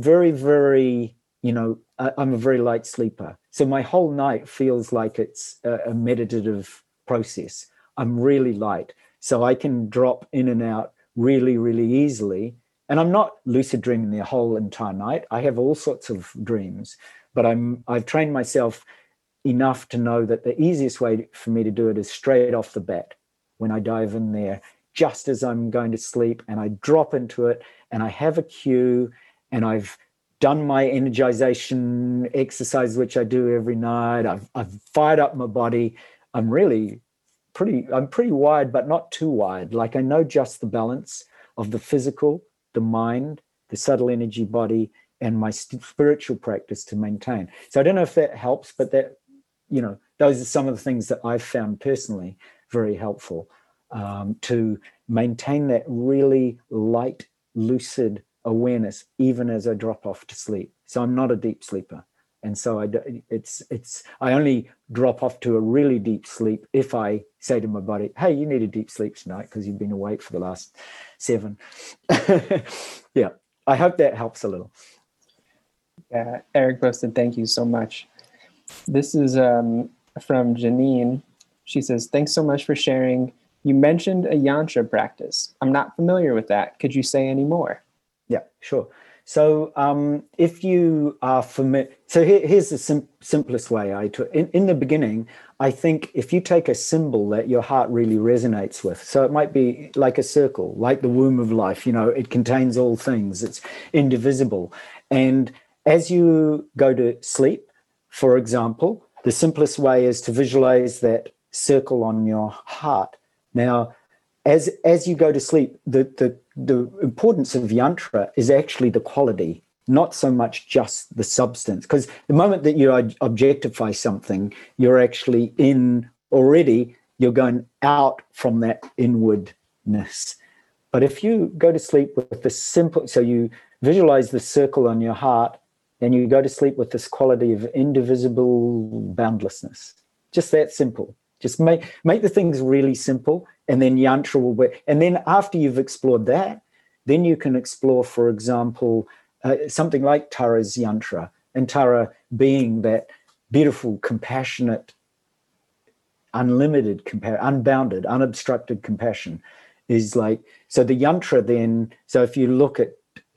a very light sleeper. So my whole night feels like it's a meditative process. I'm really light. So I can drop in and out really, really easily. And I'm not lucid dreaming the whole entire night. I have all sorts of dreams, but I've trained myself enough to know that the easiest way for me to do it is straight off the bat when I dive in there, just as I'm going to sleep, and I drop into it and I have a cue and I've done my energization exercise, which I do every night. I've fired up my body. I'm pretty wired, but not too wired. Like I know just the balance of the physical, the mind, the subtle energy body, and my spiritual practice to maintain. So I don't know if that helps, but that, those are some of the things that I've found personally very helpful. To maintain that really light, lucid awareness, even as I drop off to sleep. So I'm not a deep sleeper. And so I only drop off to a really deep sleep if I say to my body, hey, you need a deep sleep tonight because you've been awake for the last 7. Yeah, I hope that helps a little. Yeah, Eric Boston, thank you so much. This is from Janine. She says, thanks so much for sharing. You mentioned a yantra practice. I'm not familiar with that. Could you say any more? Yeah, sure. So if you are familiar, so here's the simplest way. In the beginning, I think if you take a symbol that your heart really resonates with, so it might be like a circle, like the womb of life, it contains all things, it's indivisible. And as you go to sleep, for example, the simplest way is to visualize that circle on your heart. Now, as you go to sleep, the importance of yantra is actually the quality, not so much just the substance. Because the moment that you objectify something, you're actually you're going out from that inwardness. But if you go to sleep with this simple, so you visualize the circle on your heart, and you go to sleep with this quality of indivisible boundlessness, just that simple. Just make the things really simple, and then yantra will work. And then after you've explored that, then you can explore, for example, something like Tara's yantra, and Tara being that beautiful, compassionate, unlimited, unbounded, unobstructed compassion is like, so the yantra then, so if you look at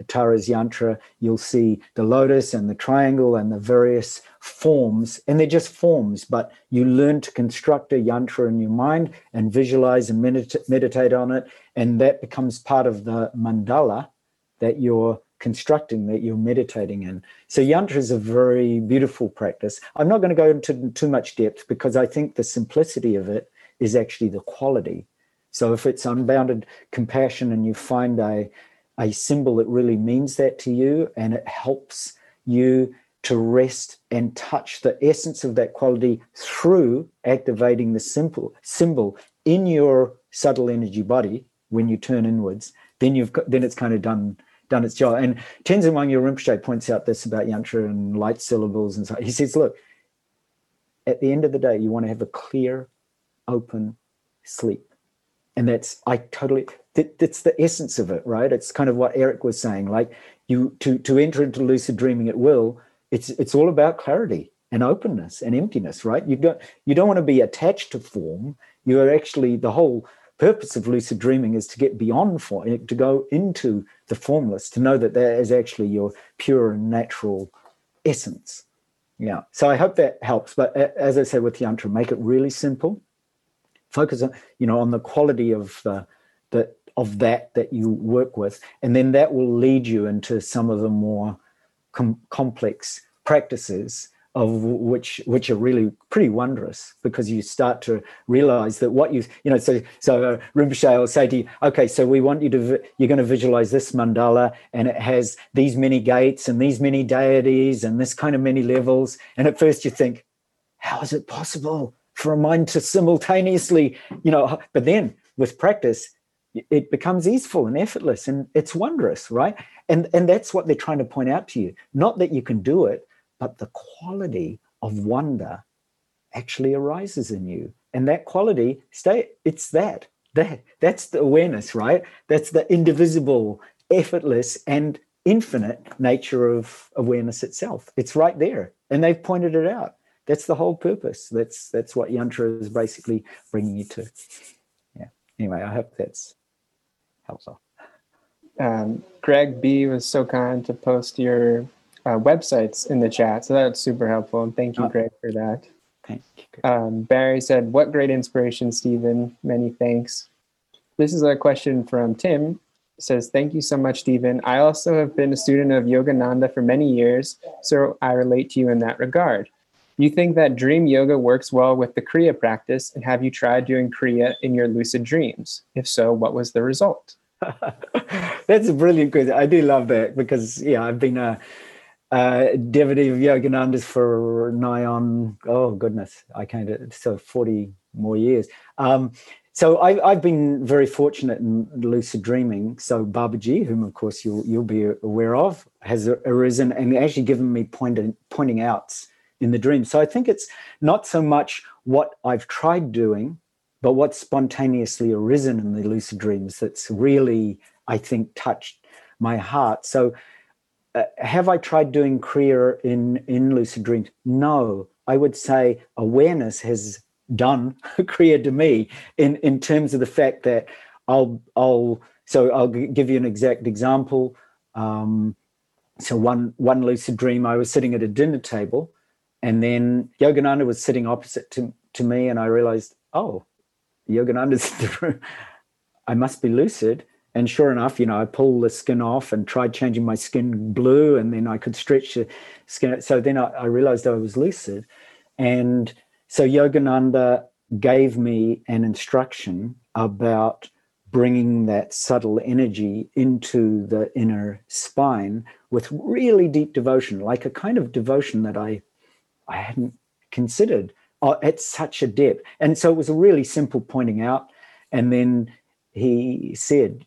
Tara's yantra, you'll see the lotus and the triangle and the various forms, and they're just forms, but you learn to construct a yantra in your mind and visualize and meditate on it, and that becomes part of the mandala that you're constructing, that you're meditating in. So yantra is a very beautiful practice. I'm not going to go into too much depth because I think the simplicity of it is actually the quality. So if it's unbounded compassion and you find a symbol that really means that to you, and it helps you to rest and touch the essence of that quality through activating the simple symbol in your subtle energy body when you turn inwards, then it's kind of done its job. And Tenzin Wangyal Rinpoche points out this about yantra and light syllables and so on. He says, look, at the end of the day, you want to have a clear, open sleep. And that's the essence of it, right? It's kind of what Eric was saying, like you to enter into lucid dreaming at will, it's all about clarity and openness and emptiness, right? You don't want to be attached to form. You are actually, the whole purpose of lucid dreaming is to get beyond form, to go into the formless, to know that that is actually your pure and natural essence. Yeah. So I hope that helps. But as I say with yantra, make it really simple. Focus on, on the quality of that you work with, and then that will lead you into some of the more complex practices, of which are really pretty wondrous, because you start to realize that what you. So Rinpoche will say to you, okay, so we want you to, you're going to visualize this mandala, and it has these many gates and these many deities and this kind of many levels. And at first you think, how is it possible for a mind to simultaneously, but then with practice, it becomes easeful and effortless, and it's wondrous, right? And that's what they're trying to point out to you. Not that you can do it, but the quality of wonder actually arises in you. And that quality, that's the awareness, right? That's the indivisible, effortless, and infinite nature of awareness itself. It's right there. And they've pointed it out. That's the whole purpose. That's what Yantra is basically bringing you to. Yeah. Anyway, I hope that's helpful. Greg B was so kind to post your websites in the chat, so that's super helpful. And thank you, Greg, for that. Thank you. Barry said, "What great inspiration, Stephen. Many thanks." This is a question from Tim. It says, "Thank you so much, Stephen. I also have been a student of Yogananda for many years, so I relate to you in that regard. You think that dream yoga works well with the Kriya practice, and have you tried doing Kriya in your lucid dreams? If so, what was the result?" That's a brilliant question. I do love that because, yeah, I've been a devotee of Yogananda's for nigh on, oh goodness, I came to, so 40 more years. So I've been very fortunate in lucid dreaming. So Babaji, whom of course you'll be aware of, has arisen and actually given me pointing outs in the dream. So I think it's not so much what I've tried doing, but what's spontaneously arisen in the lucid dreams that's really, I think, touched my heart. So have I tried doing Kriya in lucid dreams? No. I would say awareness has done Kriya to me in terms of the fact that I'll give you an exact example. So one lucid dream, I was sitting at a dinner table, and then Yogananda was sitting opposite to me, and I realized, oh, Yogananda's in the room. I must be lucid. And sure enough, I pulled the skin off and tried changing my skin blue, and then I could stretch the skin. So then I realized I was lucid. And so Yogananda gave me an instruction about bringing that subtle energy into the inner spine with really deep devotion, like a kind of devotion that I hadn't considered at such a depth. And so it was a really simple pointing out. And then he said,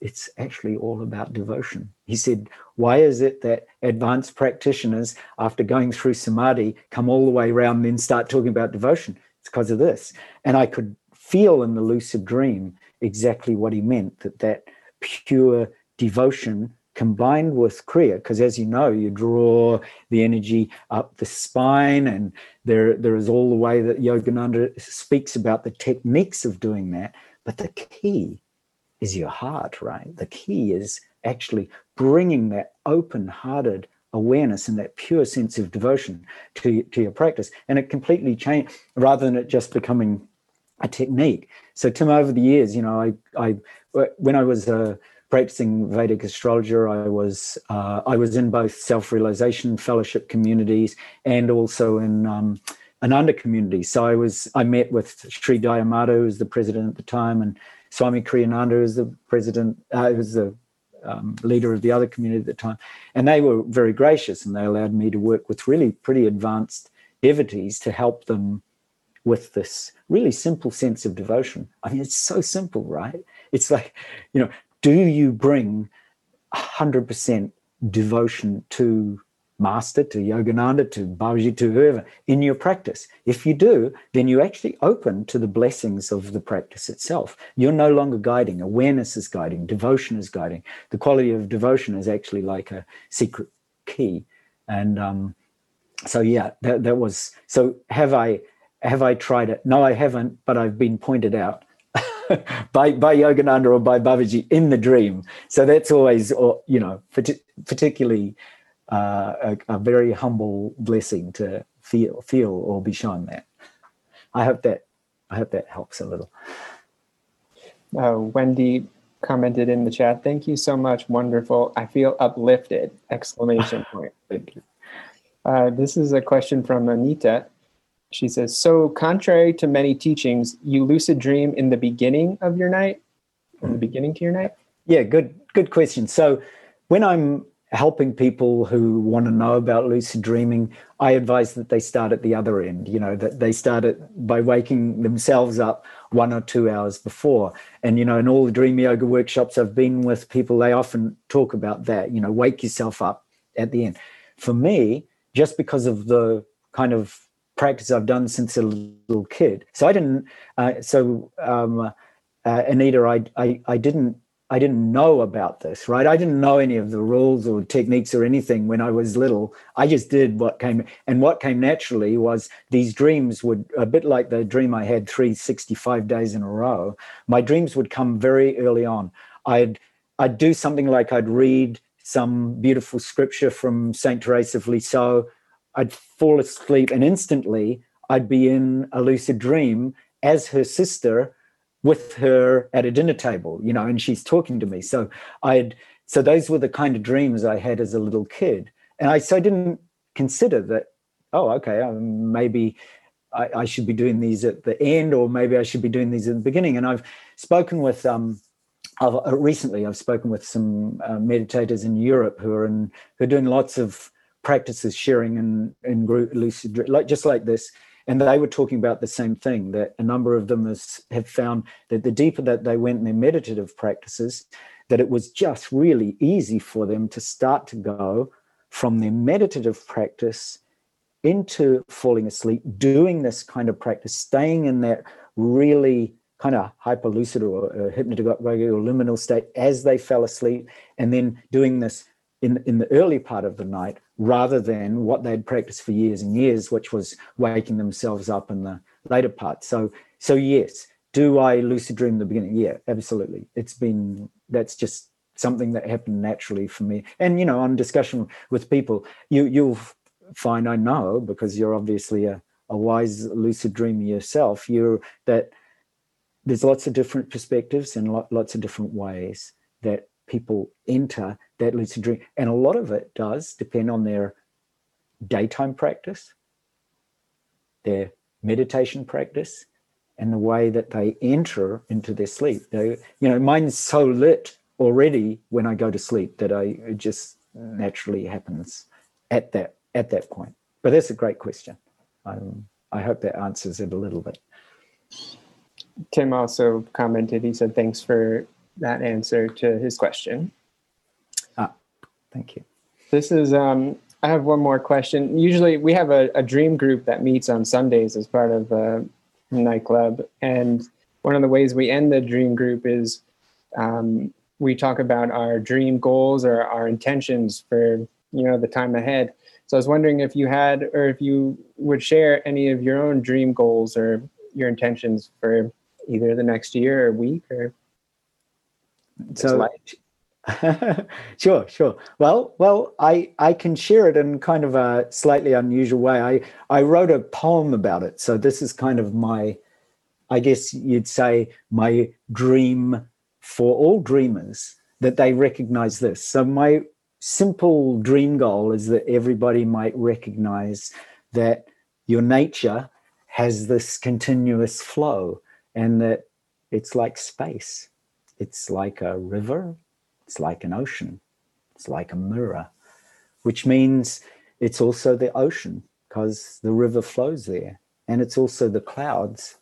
it's actually all about devotion. He said, why is it that advanced practitioners, after going through samadhi, come all the way around and then start talking about devotion? It's because of this. And I could feel in the lucid dream exactly what he meant, that pure devotion combined with Kriya, because as you know, you draw the energy up the spine, and there is all the way that Yogananda speaks about the techniques of doing that. But the key is your heart, right? The key is actually bringing that open-hearted awareness and that pure sense of devotion to your practice. And it completely changed, rather than it just becoming a technique. So, Tim, over the years, when I was practicing Vedic astrologer, I was in both self-realization fellowship communities and also in Ananda communities. So I met with Sri Dayamata, who was the president at the time, and Swami Kriyananda, who was the president, leader of the other community at the time. And they were very gracious, and they allowed me to work with really pretty advanced devotees to help them with this really simple sense of devotion. I mean, it's so simple, right? It's like, do you bring 100% devotion to Master, to Yogananda, to Babaji, to whoever in your practice? If you do, then you're actually open to the blessings of the practice itself. You're no longer guiding. Awareness is guiding. Devotion is guiding. The quality of devotion is actually like a secret key. And that was. So have I tried it? No, I haven't, but I've been pointed out by Yogananda or by Babaji in the dream. So that's always, particularly a very humble blessing to feel or be shown that. I hope that helps a little. Wendy commented in the chat, "Thank you so much. Wonderful. I feel uplifted!" Exclamation point. Thank you. This is a question from Anita. She says, "So contrary to many teachings, you lucid dream in the beginning of your night, from the beginning to your night?" Yeah, good question. So when I'm helping people who want to know about lucid dreaming, I advise that they start at the other end, you know, that they start it by waking themselves up 1 or 2 hours before. And, you know, in all the Dream Yoga workshops I've been with people, they often talk about that, you know, wake yourself up at the end. For me, just because of the kind of practice I've done since a little kid. Anita, I didn't know about this, right? I didn't know any of the rules or techniques or anything when I was little. I just did what came, and what came naturally was these dreams would, a bit like the dream I had 365 days in a row, my dreams would come very early on. I'd do something like I'd read some beautiful scripture from St. Teresa of Lisieux, I'd fall asleep and instantly I'd be in a lucid dream as her sister with her at a dinner table, you know, and she's talking to me. So those were the kind of dreams I had as a little kid. And I didn't consider that, oh, okay, maybe I should be doing these at the end, or maybe I should be doing these at the beginning. And I've spoken with, recently I've spoken with some meditators in Europe who are doing lots of practices, sharing in group lucid, like just like this. And they were talking about the same thing, that a number of them have found that the deeper that they went in their meditative practices, that it was just really easy for them to start to go from their meditative practice into falling asleep, doing this kind of practice, staying in that really kind of hyperlucid or hypnagogic or liminal state as they fell asleep, and then doing this in the early part of the night, rather than what they'd practiced for years and years, which was waking themselves up in the later part. So yes, do I lucid dream in the beginning? Yeah, absolutely. That's just something that happened naturally for me. And, you know, on discussion with people, you'll find, I know, because you're obviously a wise lucid dreamer yourself, that there's lots of different perspectives and lots of different ways that people enter that lucid dream, and a lot of it does depend on their daytime practice, their meditation practice, and the way that they enter into their sleep. Mine's so lit already when I go to sleep that it just naturally happens at that point. But that's a great question. I hope that answers it a little bit. Tim also commented. He said, "Thanks for that answer to his question." Thank you. This is, I have one more question. Usually we have a dream group that meets on Sundays as part of a nightclub. And one of the ways we end the dream group is we talk about our dream goals or our intentions for, you know, the time ahead. So I was wondering if you had, or if you would share any of your own dream goals or your intentions for either the next year or week or so life. Sure. Well, I can share it in kind of a slightly unusual way. I wrote a poem about it. So this is kind of my, I guess you'd say, my dream for all dreamers, that they recognize this. So my simple dream goal is that everybody might recognize that your nature has this continuous flow, and that it's like space. It's like a river. It's like an ocean. It's like a mirror, which means it's also the ocean because the river flows there. And it's also the clouds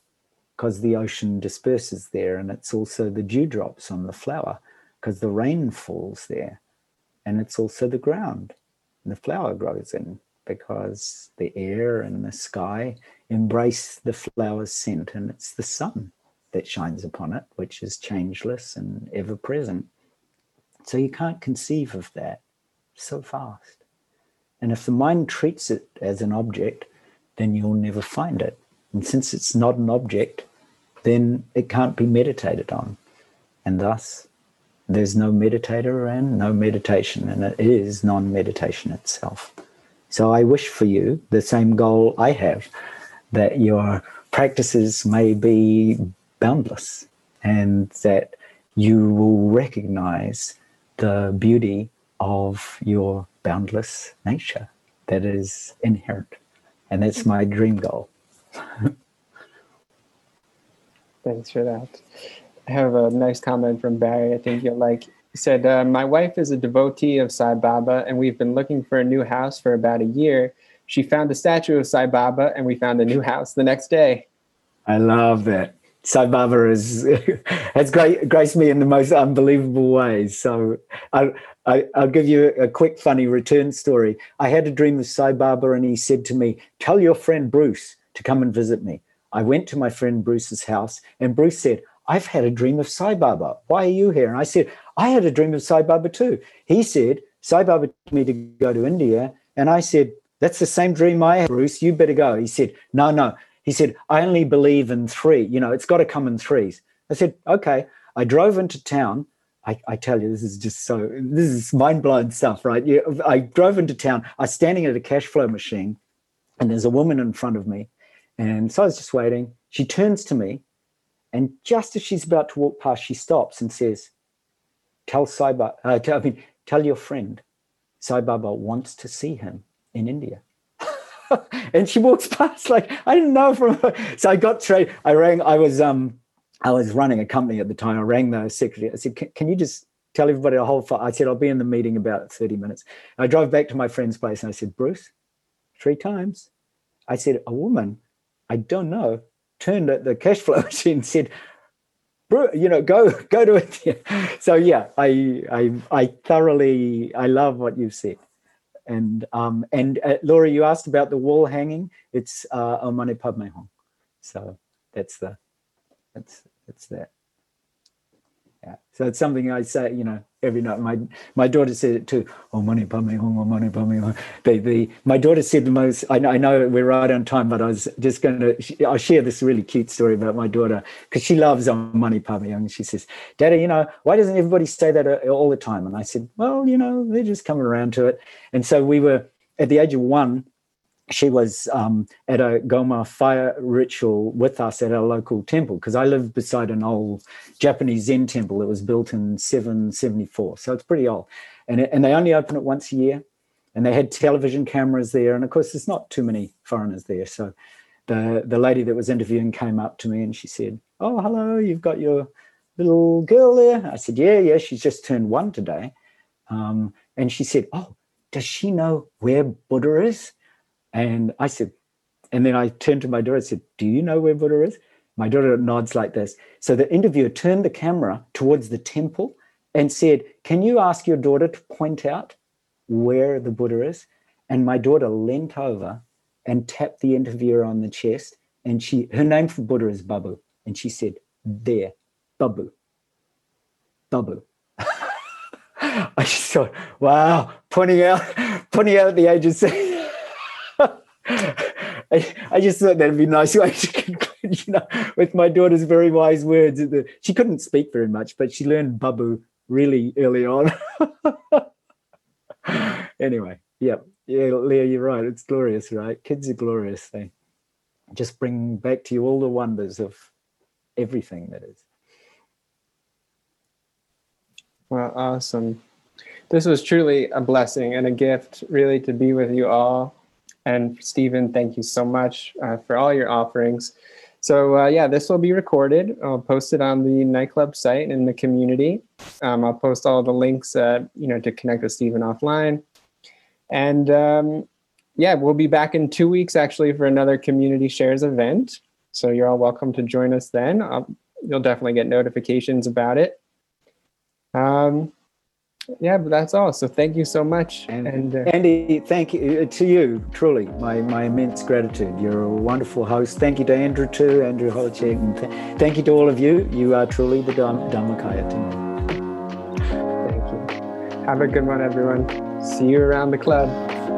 because the ocean disperses there. And it's also the dewdrops on the flower because the rain falls there. And it's also the ground and the flower grows in because the air and the sky embrace the flower's scent. And it's the sun that shines upon it, which is changeless and ever present. So you can't conceive of that so fast. And if the mind treats it as an object, then you'll never find it. And since it's not an object, then it can't be meditated on. And thus, there's no meditator and no meditation, and it is non-meditation itself. So I wish for you the same goal I have, that your practices may be boundless and that you will recognize the beauty of your boundless nature that is inherent. And that's my dream goal. Thanks for that. I have a nice comment from Barry I think you'll like. He said, my wife is a devotee of Sai Baba, and we've been looking for a new house for about a year. She found a statue of Sai Baba, and we found a new house the next day. I love that. Sai Baba has graced me in the most unbelievable ways. So I'll give you a quick funny return story. I had a dream of Sai Baba, and he said to me, tell your friend Bruce to come and visit me. I went to my friend Bruce's house, and Bruce said, I've had a dream of Sai Baba. Why are you here? And I said, I had a dream of Sai Baba too. He said, Sai Baba told me to go to India. And I said, that's the same dream I had, Bruce. You better go. He said, no. He said, I only believe in three. You know, it's got to come in threes. I said, okay. I drove into town. I tell you, this is mind-blowing stuff, right? I drove into town. I was standing at a cash flow machine, and there's a woman in front of me. And so I was just waiting. She turns to me, and just as she's about to walk past, she stops and says, tell your friend Sai Baba wants to see him in India. And she walks past like, I didn't know from her. So I got straight. I rang. I was running a company at the time. I rang the secretary. I said, can you just tell everybody a whole file? I said, I'll be in the meeting about 30 minutes. And I drove back to my friend's place, and I said, Bruce, 3 times. I said, a woman, I don't know, turned at the cash flow machine and said, go to India. So yeah, I love what you've said. And Laura, you asked about the wall hanging. It's Omane Padmehong. So that's that. Yeah. So it's something I say, you know, every night. My daughter said it too. Omane Padmehong, Omane Padmehong. My daughter said the most. I know we're right on time, but I was just going to. I'll share this really cute story about my daughter because she loves Omane Padmehong. She says, "Daddy, you know, why doesn't everybody say that all the time?" And I said, "Well, you know, they're just coming around to it." And so we were at the age of 1. She was at a Goma fire ritual with us at our local temple because I lived beside an old Japanese Zen temple that was built in 774. So it's pretty old. And they only open it once a year. And they had television cameras there. And, of course, there's not too many foreigners there. So the lady that was interviewing came up to me and she said, oh, hello, you've got your little girl there? I said, yeah, she's just turned 1 today. And she said, oh, does she know where Buddha is? And I said, and then I turned to my daughter and said, do you know where Buddha is? My daughter nods like this. So the interviewer turned the camera towards the temple and said, can you ask your daughter to point out where the Buddha is? And my daughter leant over and tapped the interviewer on the chest. And her name for Buddha is Babu. And she said, there, Babu, Babu. I just thought, wow, pointing out the agency. I just thought that'd be a nice way to conclude, you know, with my daughter's very wise words. She couldn't speak very much, but she learned Babu really early on. Anyway, yeah, Leah, you're right. It's glorious, right? Kids are glorious. They just bring back to you all the wonders of everything that is. Well, awesome. This was truly a blessing and a gift, really, to be with you all. And Stephen, thank you so much for all your offerings. So this will be recorded. I'll post it on the nightclub site in the community. I'll post all the links, to connect with Stephen offline. And we'll be back in 2 weeks actually for another Community Shares event. So you're all welcome to join us then. You'll definitely get notifications about it. But that's all. So thank you so much. And Andy, thank you to you, truly, my immense gratitude. You're a wonderful host. Thank you to Andrew too, Andrew Holecek. And thank you to all of you. You are truly the Dharmakaya to me. Thank you. Have a good one, everyone. See you around the club.